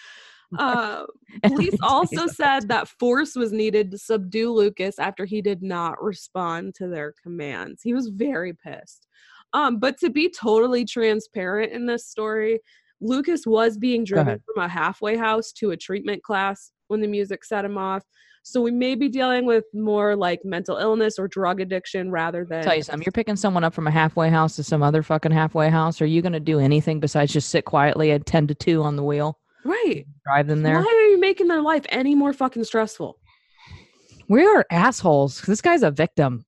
Police also said that force was needed to subdue Lucas after he did not respond to their commands. He was very pissed. But to be totally transparent in this story, Lucas was being driven from a halfway house to a treatment class when the music set him off. So we may be dealing with more like mental illness or drug addiction rather than... Tell you something, you're picking someone up from a halfway house to some other fucking halfway house. Are you going to do anything besides just sit quietly at 10 to 2 on the wheel? Right. Drive them there. Why are you making their life any more fucking stressful? We are assholes. This guy's a victim.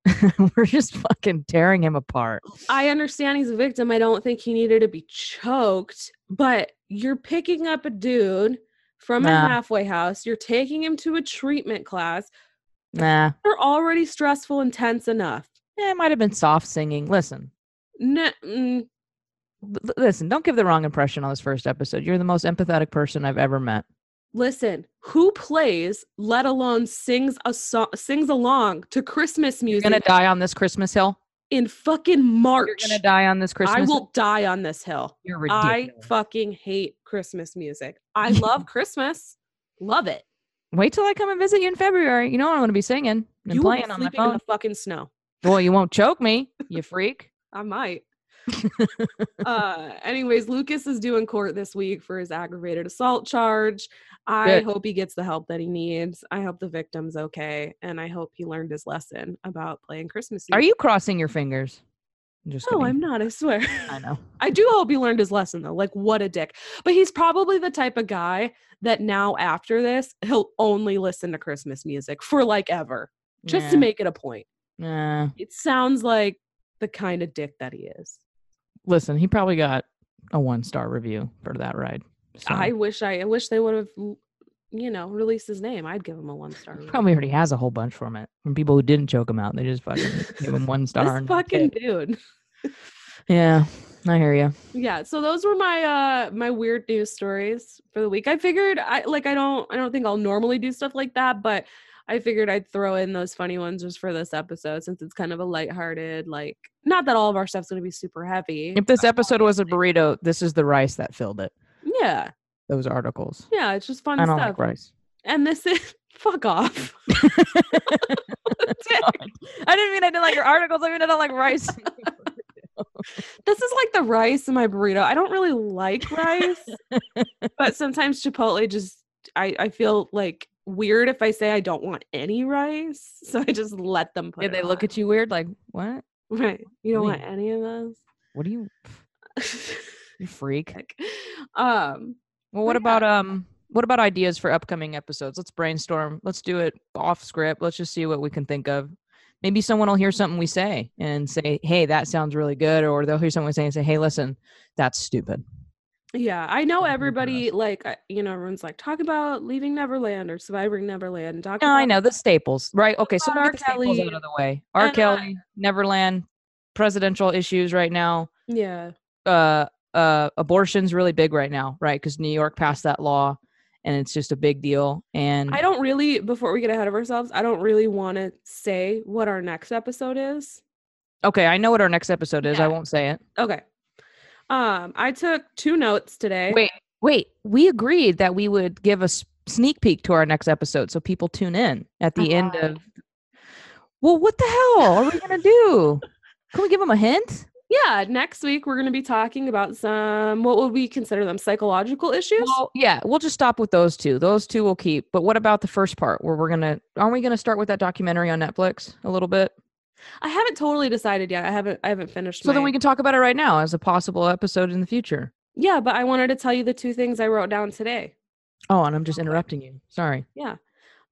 We're just fucking tearing him apart. I understand he's a victim. I don't think he needed to be choked, but you're picking up a dude from a halfway house. You're taking him to a treatment class. Nah. They're already stressful and tense enough. Yeah, it might have been soft singing. Listen. Listen, don't give the wrong impression on this first episode. You're the most empathetic person I've ever met. Listen, who plays, let alone sings along to Christmas music? You're going to die on this Christmas hill? In fucking March. You're going to die on this Christmas hill? I will die on this hill. You're ridiculous. I fucking hate Christmas music. I love Christmas. Love it. Wait till I come and visit you in February. You know what I'm going to be singing and you playing on my phone. You will be sleeping in the fucking snow. Well, you won't choke me, you freak. I might. Anyways, Lucas is due in court this week for his aggravated assault charge. I hope he gets the help that he needs. I hope the victim's okay, and I hope he learned his lesson about playing Christmas music. Are you crossing your fingers? Just kidding. I'm not, I swear. I know. I do hope he learned his lesson though. Like, what a dick. But he's probably the type of guy that now after this, he'll only listen to Christmas music for like ever. Just to make it a point. It sounds like the kind of dick that he is. Listen, he probably got a 1-star review for that ride. So. I wish they would have, released his name. I'd give him a 1-star review. Probably already has a whole bunch from it. From people who didn't choke him out. They just fucking gave him 1 star. This fucking dude. Yeah, I hear you. Yeah, so those were my my weird news stories for the week. I figured, I don't think I'll normally do stuff like that, but I figured I'd throw in those funny ones just for this episode since it's kind of a lighthearted, like, not that all of our stuff's going to be super heavy. If this episode was a burrito, this is the rice that filled it. Yeah. Those articles. Yeah, it's just fun stuff. I don't like rice. And this is... Fuck off. I didn't mean I didn't like your articles. I mean I don't like rice. This is like the rice in my burrito. I don't really like rice. But sometimes Chipotle just... I feel like... weird if I say I don't want any rice, so I just let them put it. They look at you weird like, what? Right. You don't want any of those? What are you you freak? What about ideas for upcoming episodes? Let's brainstorm. Let's do it off script. Let's just see what we can think of. Maybe someone will hear something we say and say, hey, that sounds really good, or they'll hear someone say and say, hey, listen, that's stupid. Yeah, I know everybody, like, everyone's like, talk about Leaving Neverland or Surviving Neverland. I know, the staples, right? Okay, so R. Kelly out of the way. R. Kelly, Neverland, presidential issues right now. Yeah. Abortion's really big right now, right? Because New York passed that law and it's just a big deal. And I don't really, before we get ahead of ourselves, I don't really want to say what our next episode is. Okay, I know what our next episode is. Yeah. I won't say it. Okay. I took two notes today. Wait. We agreed that we would give a sneak peek to our next episode so people tune in at the end of... Well, what the hell are we going to do? Can we give them a hint? Yeah, next week we're going to be talking about some, what would we consider them, psychological issues? Well, yeah, we'll just stop with those two. Those two we'll keep. But what about the first part where we're going to, aren't we going to start with that documentary on Netflix a little bit? I haven't totally decided yet. I haven't finished. So then we can talk about it right now as a possible episode in the future. Yeah, but I wanted to tell you the two things I wrote down today. Oh, and I'm just interrupting you. Sorry. Yeah.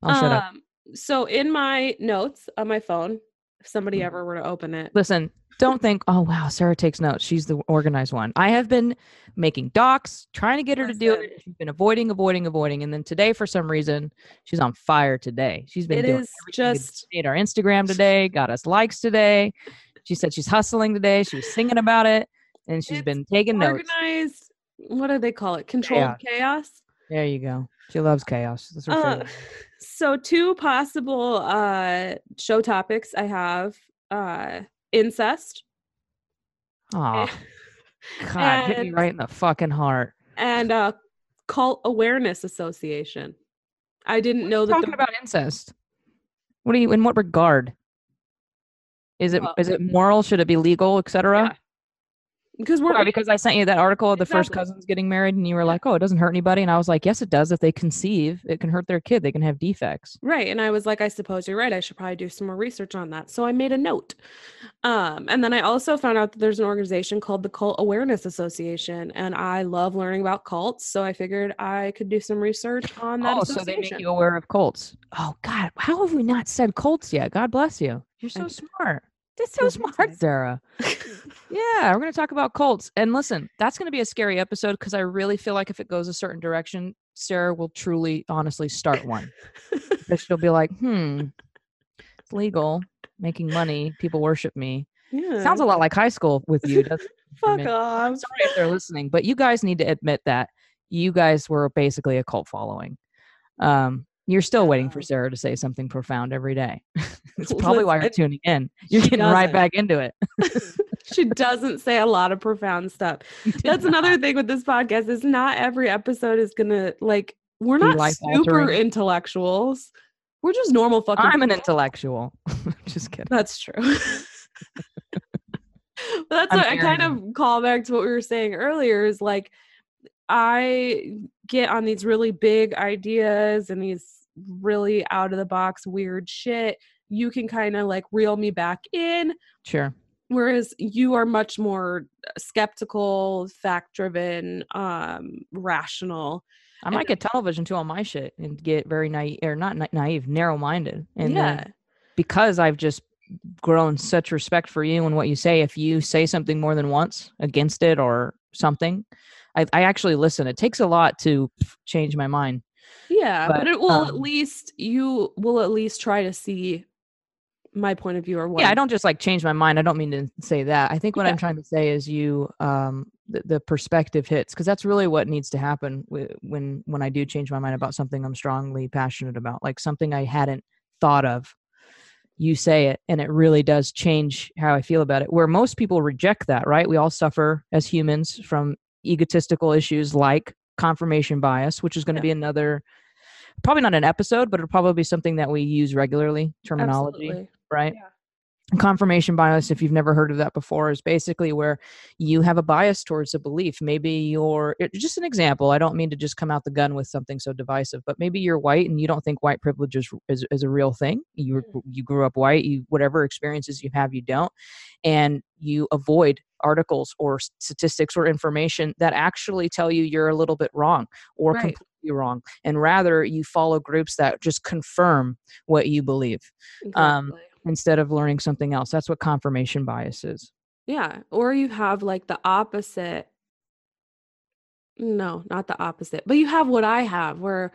I'll shut up. So in my notes on my phone, if somebody ever were to open it. Listen, don't think, oh, wow, Sarah takes notes. She's the organized one. I have been making docs, trying to get her to do it. She's been avoiding. And then today, for some reason, she's on fire today. She's been doing everything. Just made our Instagram today, got us likes today. She said she's hustling today. She was singing about it. And she's been taking notes. Organized, what do they call it? Controlled chaos. There you go. She loves chaos. That's her favorite. So two possible show topics I have. Incest. Oh, God, hit me right in the fucking heart. And Cult Awareness Association. I didn't know that. Talking about incest. What are you, in what regard? Is it moral? Should it be legal, etc.? Yeah. Because I sent you that article of the first cousins getting married and you were like, oh, it doesn't hurt anybody. And I was like, yes, it does. If they conceive, it can hurt their kid. They can have defects. Right. And I was like, I suppose you're right. I should probably do some more research on that. So I made a note. And then I also found out that there's an organization called the Cult Awareness Association. And I love learning about cults. So I figured I could do some research on that association. So they make you aware of cults. Oh, God. How have we not said cults yet? God bless you. You're so smart. That's so smart, Sarah. Yeah, we're going to talk about cults. And listen, that's going to be a scary episode because I really feel like if it goes a certain direction, Sarah will truly, honestly start one. But she'll be like, it's legal, making money, people worship me. Yeah. Sounds a lot like high school with you. Fuck off. I'm sorry if they're listening, but you guys need to admit that you guys were basically a cult following. You're still waiting for Sarah to say something profound every day. It's probably why you're tuning in. You're getting right back into it. She doesn't say a lot of profound stuff. That's another thing with this podcast is not every episode is going to, like, we're not super intellectuals. We're just normal fucking people. I'm an intellectual. Just kidding. That's true. That's what I kind of call back to what we were saying earlier is like, I get on these really big ideas and these really out of the box weird shit. You can kind of like reel me back in. Sure. Whereas you are much more skeptical, fact driven, rational. I might get television too on my shit and get very naive or not naive, narrow minded. And then, because I've just grown such respect for you and what you say, if you say something more than once against it or something, I actually listen. It takes a lot to change my mind. Yeah, but it will at least you will at least try to see my point of view or what. Yeah, I don't just like change my mind. I don't mean to say that. I think what I'm trying to say is you the perspective hits, because that's really what needs to happen when I do change my mind about something I'm strongly passionate about, like something I hadn't thought of. You say it and it really does change how I feel about it. Where most people reject that, right? We all suffer as humans from egotistical issues like confirmation bias, which is going to be another, probably not an episode, but it'll probably be something that we use regularly, terminology. Absolutely. Right? Yeah. Confirmation bias, if you've never heard of that before, is basically where you have a bias towards a belief. Maybe you're, just an example, I don't mean to just come out the gun with something so divisive, but maybe you're white and you don't think white privilege is a real thing. You grew up white, whatever experiences you have, you don't. And you avoid articles or statistics or information that actually tell you you're a little bit wrong or completely wrong. And rather you follow groups that just confirm what you believe. Exactly. Instead of learning something else. That's what confirmation bias is. Yeah. Or you have like the opposite. No, not the opposite, but you have what I have where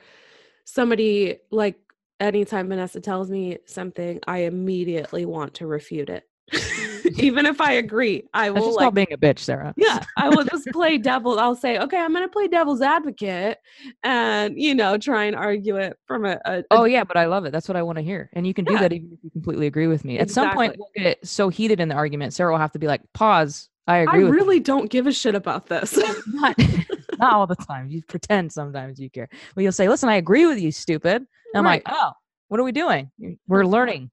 somebody, like anytime Vanessa tells me something, I immediately want to refute it. even if I agree, I will. That's just called being a bitch, Sarah. Yeah, I will just play devil. I'll say, okay, I'm going to play devil's advocate, and try and argue it from a oh yeah, but I love it. That's what I want to hear. And you can do that even if you completely agree with me. Exactly. At some point, we'll get so heated in the argument, Sarah will have to be like, pause. I really don't give a shit about this. Not all the time. You pretend sometimes you care. Well, you'll say, listen, I agree with you, stupid. And I'm like, oh, what are we doing? We're learning.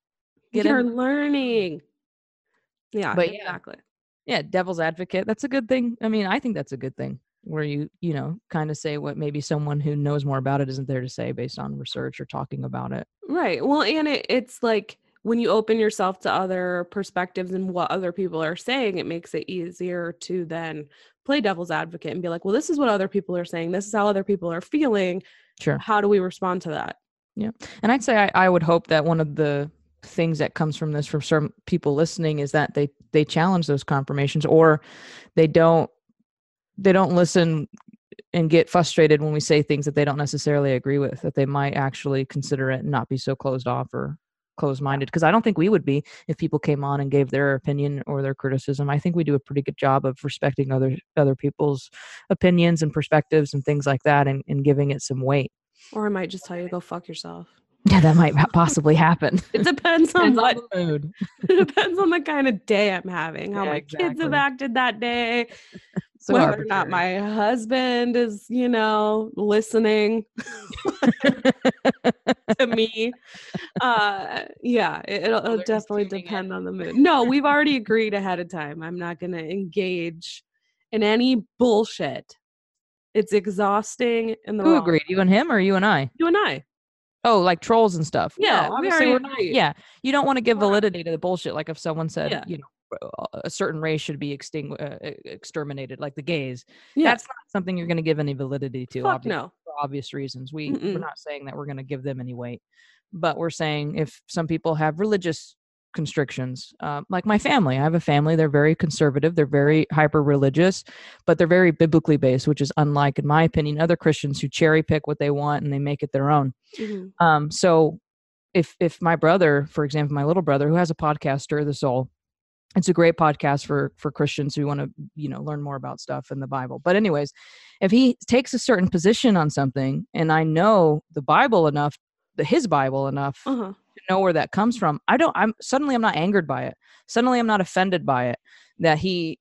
You're learning. Yeah, but exactly. Yeah, devil's advocate. That's a good thing. I mean, I think that's a good thing where you kind of say what maybe someone who knows more about it isn't there to say based on research or talking about it. Right. Well, and it's like, when you open yourself to other perspectives and what other people are saying, it makes it easier to then play devil's advocate and be like, well, this is what other people are saying. This is how other people are feeling. Sure. How do we respond to that? Yeah. And I'd say I would hope that one of the things that comes from this, from certain people listening, is that they challenge those confirmations, or they don't listen and get frustrated when we say things that they don't necessarily agree with, that they might actually consider it and not be so closed off or closed-minded, because I don't think we would be if people came on and gave their opinion or their criticism. I think we do a pretty good job of respecting other people's opinions and perspectives and things like that, and giving it some weight. Or I might just tell you to go fuck yourself. Yeah, that might possibly happen. It depends on what mood. It depends on the kind of day I'm having, how kids have acted that day, so whether arbitrary. Or not my husband is, listening to me. Yeah, it'll definitely depend on the mood. No, we've already agreed ahead of time. I'm not going to engage in any bullshit. It's exhausting. Who agreed? You and him, or you and I? You and I. Oh, like trolls and stuff. Yeah, obviously we're not. Yeah, you don't want to give validity to the bullshit. Like if someone said, a certain race should be exterminated, like the gays. Yeah. That's not something you're going to give any validity to. Fuck no. For obvious reasons. We're not saying that we're going to give them any weight, but we're saying if some people have religious constrictions, like my family, I have a family, they're very conservative, they're very hyper-religious, but they're very biblically based, which is unlike, in my opinion, other Christians who cherry pick what they want and they make it their own. Mm-hmm. So if my brother, for example, my little brother, who has a podcast, Stir the Soul, it's a great podcast for Christians who want to, learn more about stuff in the Bible. But anyways, if he takes a certain position on something, and I know the Bible enough, his Bible enough, uh-huh, to know where that comes from, suddenly I'm not angered by it. Suddenly I'm not offended by it, that he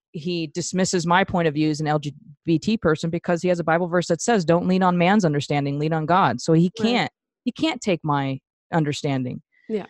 dismisses my point of view as an LGBT person because he has a Bible verse that says, don't lean on man's understanding, lean on God. So he can't take my understanding. Yeah.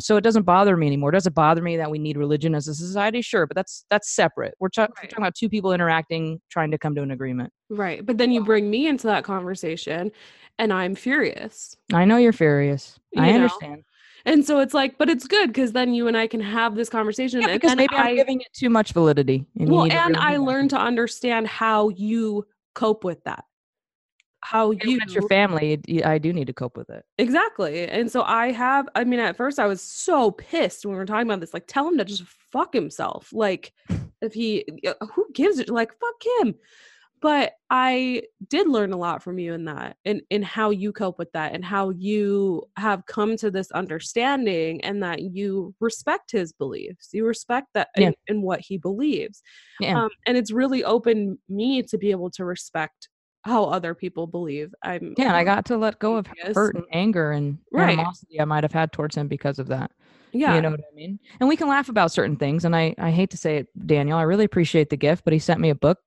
So it doesn't bother me anymore. It doesn't bother me that we need religion as a society. Sure. But that's separate. We're talking about two people interacting, trying to come to an agreement. Right. But then you bring me into that conversation and I'm furious. I know you're furious. I understand. And so it's like, but it's good because then you and I can have this conversation. Yeah, and because maybe I'm giving it too much validity. And I learn to understand how you cope with that. It's your family. I do need to cope with it. Exactly. And so at first I was so pissed when we were talking about this, like, tell him to just fuck himself. Like, if who gives it, like, fuck him. But I did learn a lot from you in that, in how you cope with that and how you have come to this understanding, and that you respect his beliefs. You respect that in what he believes. Yeah. And it's really opened me to be able to respect how other people believe. I got to let go of hurt and anger and animosity I might have had towards him because of that. Yeah. You know what I mean? And we can laugh about certain things. And I hate to say it, Daniel, I really appreciate the gift, but he sent me a book,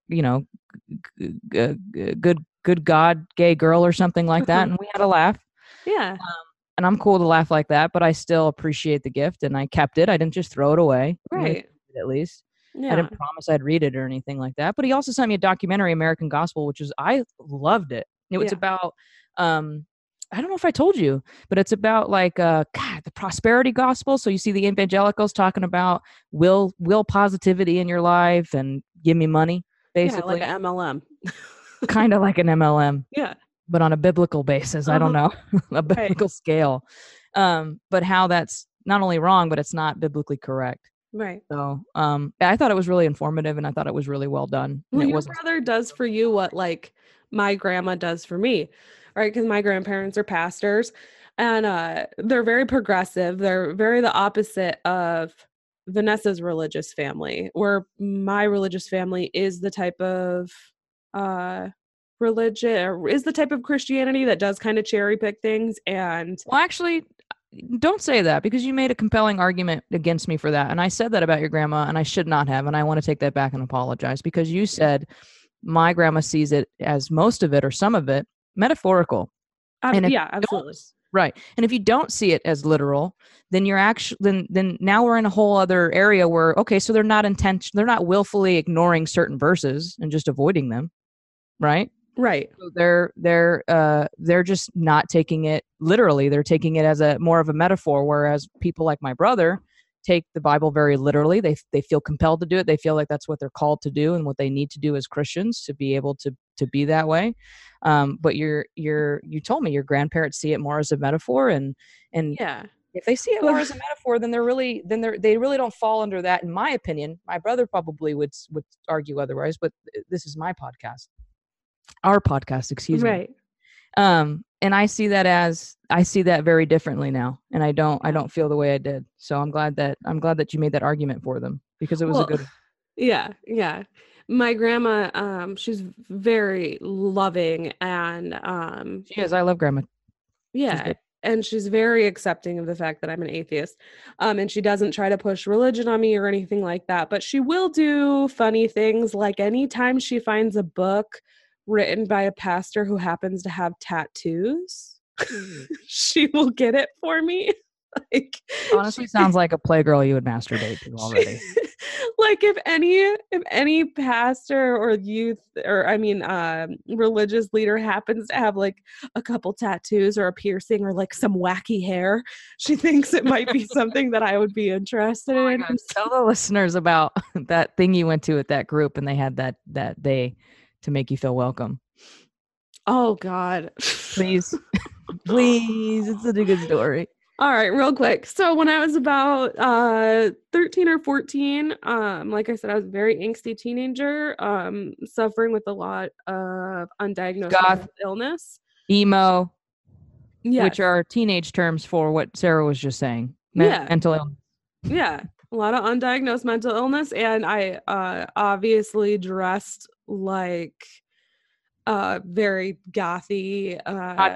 Good God, Gay Girl or something like that. And we had a laugh. Yeah. And I'm cool to laugh like that, but I still appreciate the gift and I kept it. I didn't just throw it away. Right. At least. Yeah. I didn't promise I'd read it or anything like that. But he also sent me a documentary, American Gospel, which I loved it. It was about, I don't know if I told you, but it's about like, the prosperity gospel. So you see the evangelicals talking about will positivity in your life and give me money, basically. Yeah, like an MLM. Kind of like an MLM. Yeah. But on a biblical basis, I don't know, a biblical scale. But how that's not only wrong, but it's not biblically correct. Right. So, I thought it was really informative and I thought it was really well done. Well, your brother does for you what like my grandma does for me, right? Because my grandparents are pastors and, they're very progressive. They're very the opposite of Vanessa's religious family, or my religious family is the type of religion, or is the type of Christianity that does kind of cherry pick things. And well, actually, don't say that, because you made a compelling argument against me for that. And I said that about your grandma, and I should not have. And I want to take that back and apologize, because you said my grandma sees it as most of it, or some of it, metaphorical. And yeah, absolutely. Right. And if you don't see it as literal, then you're actually, then now we're in a whole other area where, okay, so they're not intentional, they're not willfully ignoring certain verses and just avoiding them. Right. Right. So they're just not taking it literally. They're taking it as a more of a metaphor. Whereas people like my brother take the Bible very literally. They feel compelled to do it. They feel like that's what they're called to do and what they need to do as Christians to be able to be that way. But you told me your grandparents see it more as a metaphor, and yeah, if they see it more as a metaphor, then they really don't fall under that, in my opinion. My brother probably would argue otherwise, but this is my podcast. Our podcast, excuse me. Right. And I see that very differently now, and I don't feel the way I did. So I'm glad that you made that argument for them, because it was a good one. Yeah, yeah. My grandma, she's very loving, and she is. I love grandma. Yeah, and she's very accepting of the fact that I'm an atheist, and she doesn't try to push religion on me or anything like that. But she will do funny things, like anytime she finds a book written by a pastor who happens to have tattoos, she will get it for me. Like, honestly, sounds like a playgirl you would masturbate to already. Like if any pastor or youth, or religious leader happens to have like a couple tattoos or a piercing or like some wacky hair, she thinks it might be something that I would be interested in. God, tell the listeners about that thing you went to at that group, and they had that day to make you feel welcome. Oh God, please, please. It's such a good story. All right, real quick. So when I was about 13 or 14, like I said, I was a very angsty teenager, suffering with a lot of undiagnosed mental illness. Emo, yes. Which are teenage terms for what Sarah was just saying. Mental illness. Yeah, a lot of undiagnosed mental illness. And I obviously dressed like very gothy. Hot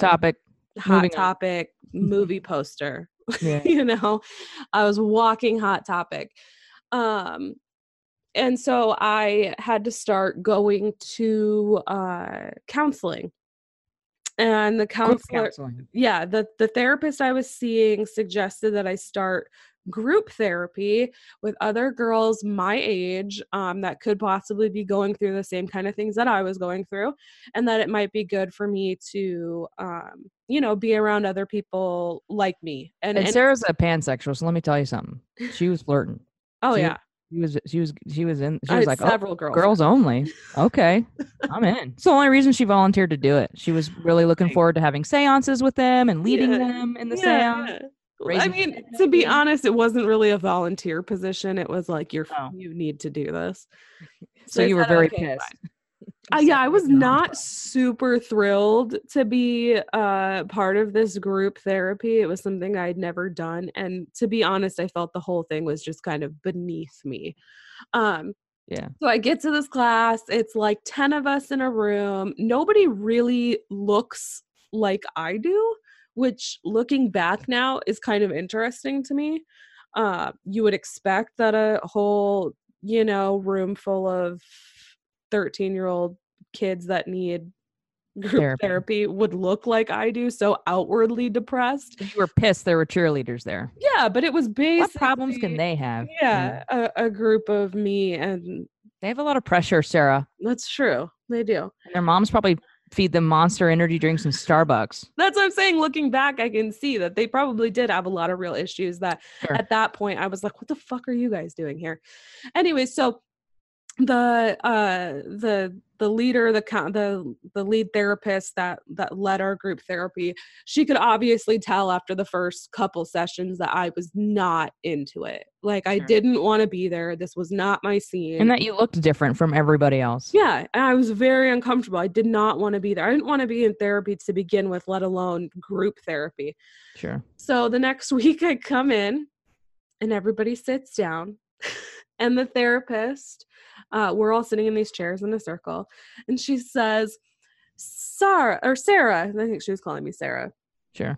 Topic movie poster. Yeah. You know, I was walking Hot Topic. And so I had to start going to counseling. And the counselor, yeah, the therapist I was seeing suggested that I start group therapy with other girls my age that could possibly be going through the same kind of things that I was going through, and that it might be good for me to, be around other people like me. And Sarah's a pansexual, so let me tell you something. She was flirting. Oh, yeah. She was like, several girls only. Okay. I'm in. It's the only reason she volunteered to do it. She was really looking forward to having seances with them and leading them in the seance. I mean, to be honest, it wasn't really a volunteer position. It was like, you need to do this. So you were very pissed. Yeah, I was not super thrilled to be part of this group therapy. It was something I'd never done. And to be honest, I felt the whole thing was just kind of beneath me. Yeah. So I get to this class. It's like 10 of us in a room. Nobody really looks like I do, which looking back now is kind of interesting to me. You would expect that a whole, room full of 13-year-old kids that need group therapy would look like I do, so outwardly depressed. You were pissed there were cheerleaders there. Yeah, but it was basically... What problems can they have? Yeah, a group of me and... They have a lot of pressure, Sarah. That's true. They do. And their moms probably... feed them Monster energy drinks and Starbucks. That's what I'm saying. Looking back, I can see that they probably did have a lot of real issues that at that point I was like, what the fuck are you guys doing here? Anyway, so the leader, the lead therapist that led our group therapy, she could obviously tell after the first couple sessions that I was not into it. Like I didn't want to be there. This was not my scene. And that you looked different from everybody else. Yeah. And I was very uncomfortable. I did not want to be there. I didn't want to be in therapy to begin with, let alone group therapy. Sure. So the next week I come in and everybody sits down and the therapist, we're all sitting in these chairs in a circle, and she says, Sarah, I think she was calling me Sarah. Sure.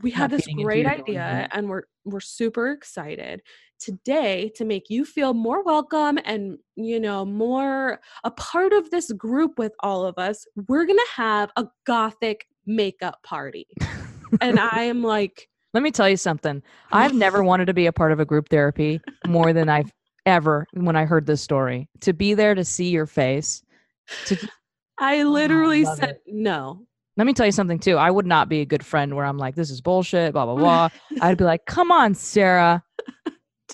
We had this great idea and we're super excited today to make you feel more welcome and, you know, more a part of this group with all of us. We're going to have a gothic makeup party. And I am like, let me tell you something. I've never wanted to be a part of a group therapy more than I've ever, when I heard this story, to be there, to see your face. I literally said no. Let me tell you something too. I would not be a good friend where I'm like, this is bullshit, blah, blah, blah. I'd be like, come on, Sarah.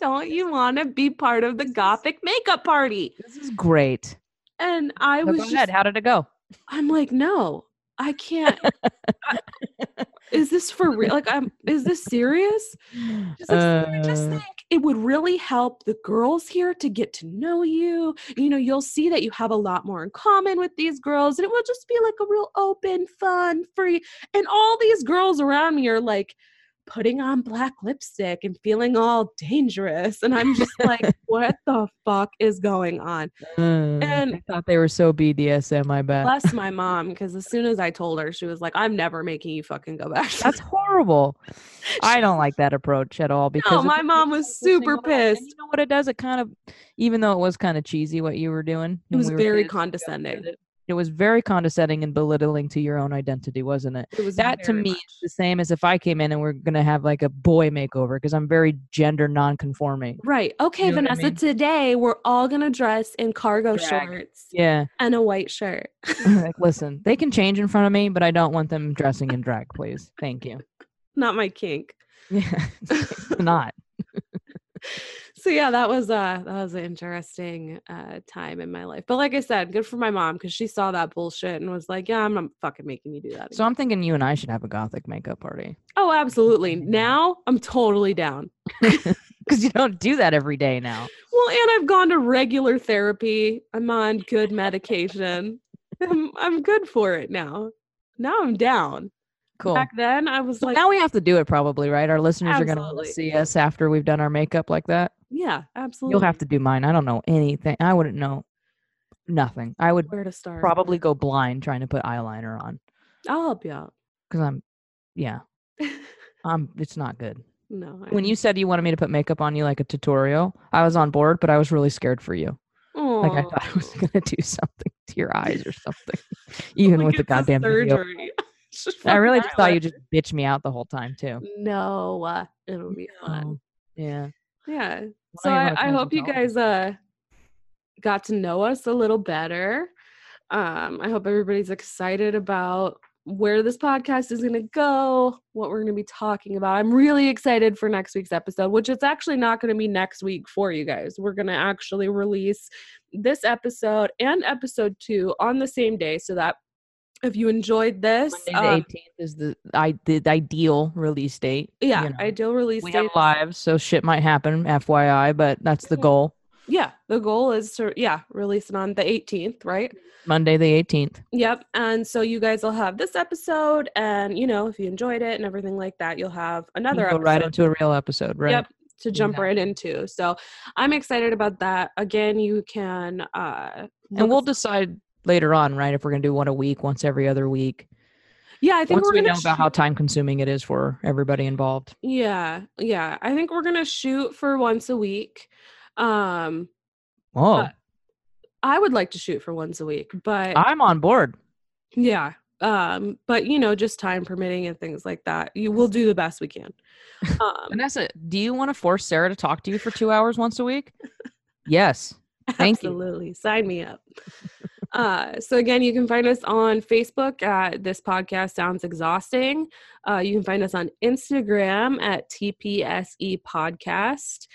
Don't you want to be part of the gothic makeup party? This is great. And I was just, how did it go? I'm like, no, I can't. Is this for real? Like, is this serious? She's like, I just think it would really help the girls here to get to know you. You know, you'll see that you have a lot more in common with these girls, and it will just be like a real open, fun, free. And all these girls around me are like putting on black lipstick and feeling all dangerous. And I'm just like, what the fuck is going on? And I thought they were so BDSM, I bet. Bless my mom, because as soon as I told her, she was like, I'm never making you fucking go back. That's horrible. I don't like that approach at all. Because my mom was super pissed. You know what it does? It kind of, even though it was kind of cheesy what you were doing, it was very condescending. It was very condescending and belittling to your own identity, wasn't it? That to me is the same as if I came in and we're going to have like a boy makeover, because I'm very gender non-conforming. Right. Okay, you know, Vanessa, I mean? Today we're all going to dress in cargo shorts and a white shirt. Like, listen, they can change in front of me, but I don't want them dressing in drag, please. Thank you. Not my kink. Yeah, it's not. So yeah, that was an interesting time in my life. But like I said, good for my mom, because she saw that bullshit and was like, yeah, I'm not fucking making you do that again. So I'm thinking you and I should have a gothic makeup party. Oh, absolutely. Now I'm totally down. Because you don't do that every day now. Well, and I've gone to regular therapy. I'm on good medication. I'm good for it now. Now I'm down. Cool. Back then I was like, now we have to do it probably, right? Our listeners are going to see us after we've done our makeup like that. Yeah, absolutely. You'll have to do mine. I don't know anything. I wouldn't know nothing. I would where to start. Probably go blind trying to put eyeliner on. I'll help you out. Cause it's not good. No. When you said you wanted me to put makeup on you like a tutorial, I was on board, but I was really scared for you. Like I thought I was going to do something to your eyes or something, even like with the goddamn surgery. Video. I really just thought you just bitch me out the whole time too. No, it'll be fun. Yeah. So I hope you guys got to know us a little better. I hope everybody's excited about where this podcast is going to go, what we're going to be talking about. I'm really excited for next week's episode, which it's actually not going to be next week for you guys. We're going to actually release this episode and episode 2 on the same day, so that if you enjoyed this, Monday the 18th is the ideal release date. Yeah, you know. Ideal release date. We have lives, so shit might happen, FYI, but that's the goal. Yeah, the goal is to release it on the 18th, right? Monday the 18th. Yep, and so you guys will have this episode, and you know, if you enjoyed it and everything like that, you'll have another episode. Go right into a real episode, right? Yep, to jump right into. So I'm excited about that. Again, you can... and we'll decide... later on, right? If we're going to do one a week, once every other week. Yeah, I think once we know about how time consuming it is for everybody involved. Yeah. I think we're going to shoot for once a week. I would like to shoot for once a week, but I'm on board. Yeah. But you know, just time permitting and things like that. You will do the best we can. Vanessa, do you want to force Sarah to talk to you for 2 hours once a week? Yes. Thank you. Absolutely. Sign me up. So again, you can find us on Facebook at This Podcast Sounds Exhausting. You can find us on Instagram at TPSE Podcast.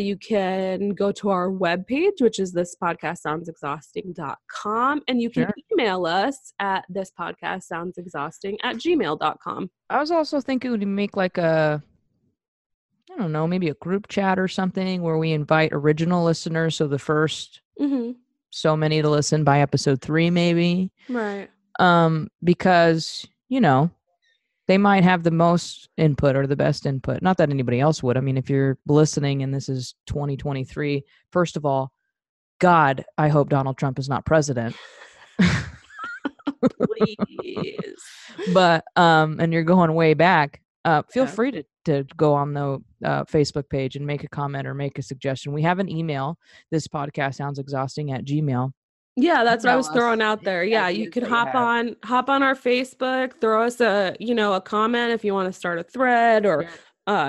You can go to our webpage, which is thispodcastsoundsexhausting.com, and you can email us at thispodcastsoundsexhausting@gmail.com. I was also thinking we would make like maybe a group chat or something where we invite original listeners. So the first... Mm-hmm. So many to listen by episode 3, maybe. Right. Because, you know, They might have the most input or the best input. Not that anybody else would. I mean, if you're listening and this is 2023, first of all, God, I hope Donald Trump is not president. Please. But, and you're going way back, feel free to go on the Facebook page and make a comment or make a suggestion. We have an email. This podcast sounds exhausting at Gmail. Yeah, that's what I was throwing out there. Yeah, you could hop on our Facebook, throw us a comment if you want to start a thread or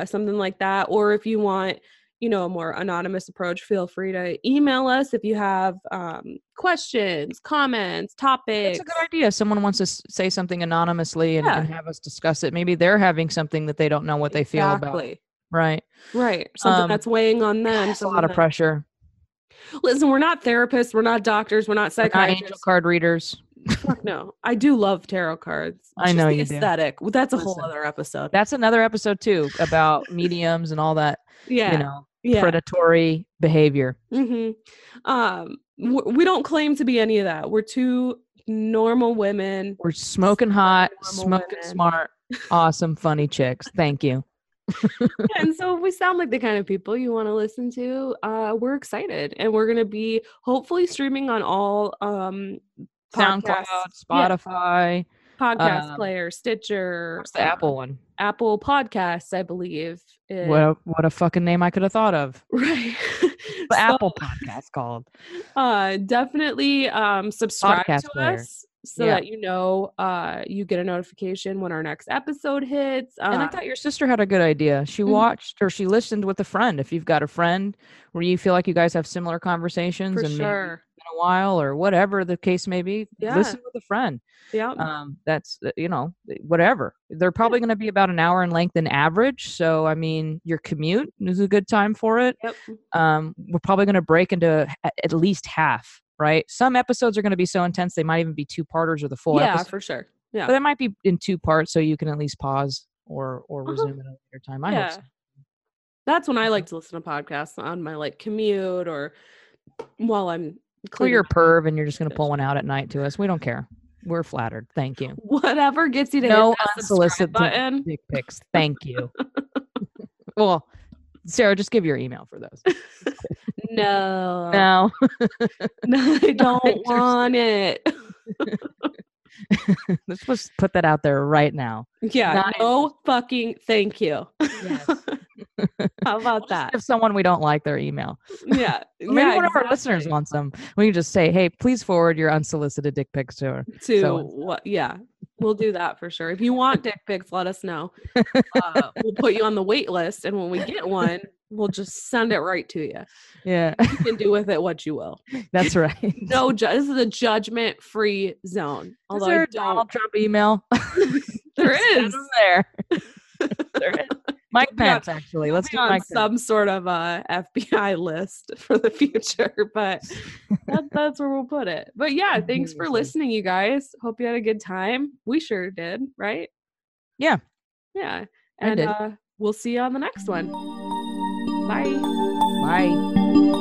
something like that. Or if you want, a more anonymous approach, feel free to email us if you have questions, comments, topics. It's a good idea. Someone wants to say something anonymously and have us discuss it. Maybe they're having something that they don't know what they feel about. Right. Right. Something that's weighing on them. It's a lot of pressure. Listen, we're not therapists, we're not doctors, we're not psychiatrists. We're not angel card readers. Fuck no. I do love tarot cards. I know you do. Aesthetic. Well, that's a whole other episode. That's another episode too about mediums and all that. Yeah. Predatory behavior. Mm-hmm. We don't claim to be any of that. We're two normal women. We're smoking hot, smoking smart, awesome, funny chicks. Thank you. And so if we sound like the kind of people you want to listen to, we're excited, and we're going to be hopefully streaming on all SoundCloud, Spotify, podcast player, Stitcher. What's the Apple one? Apple Podcasts, I believe. What a fucking name I could have thought of. Right. Apple Podcasts called. Definitely subscribe podcast to player. Us. So that you get a notification when our next episode hits. And I thought your sister had a good idea. She watched or she listened with a friend. If you've got a friend where you feel like you guys have similar conversations in a while or whatever the case may be, listen with a friend. Yeah. That's, whatever. They're probably going to be about an hour in length in average. So, I mean, your commute is a good time for it. Yep. We're probably going to break into at least half. Right. Some episodes are going to be so intense. They might even be two parters or the full episode. Yeah, for sure. Yeah. But it might be in two parts. So you can at least pause or resume at a later time. I hope so. That's when I like to listen to podcasts on my commute or while I'm clear perv and you're just going to pull one out at night to us. We don't care. We're flattered. Thank you. Whatever gets you to hit that unsolicited button. Dick pics. Thank you. Well, Sarah, just give your email for those. No, I don't want it. Let's just put that out there right now. Yeah. Fucking thank you. Yes. How about that? If someone we don't like their email. Yeah. Maybe one of our listeners wants them. We can just say, hey, please forward your unsolicited dick pics to her. We'll do that for sure. If you want dick pics, let us know. We'll put you on the wait list. And when we get one, we'll just send it right to you. Yeah. You can do with it what you will. That's right. This is a judgment-free zone. Although is there a Donald Trump email? There is. There. There is. Mike Pence, actually. Let's do Mike some sort of FBI list for the future, but that's where we'll put it. But yeah, thanks for listening, you guys. Hope you had a good time. We sure did, right? Yeah. Yeah. And we'll see you on the next one. Bye. Bye.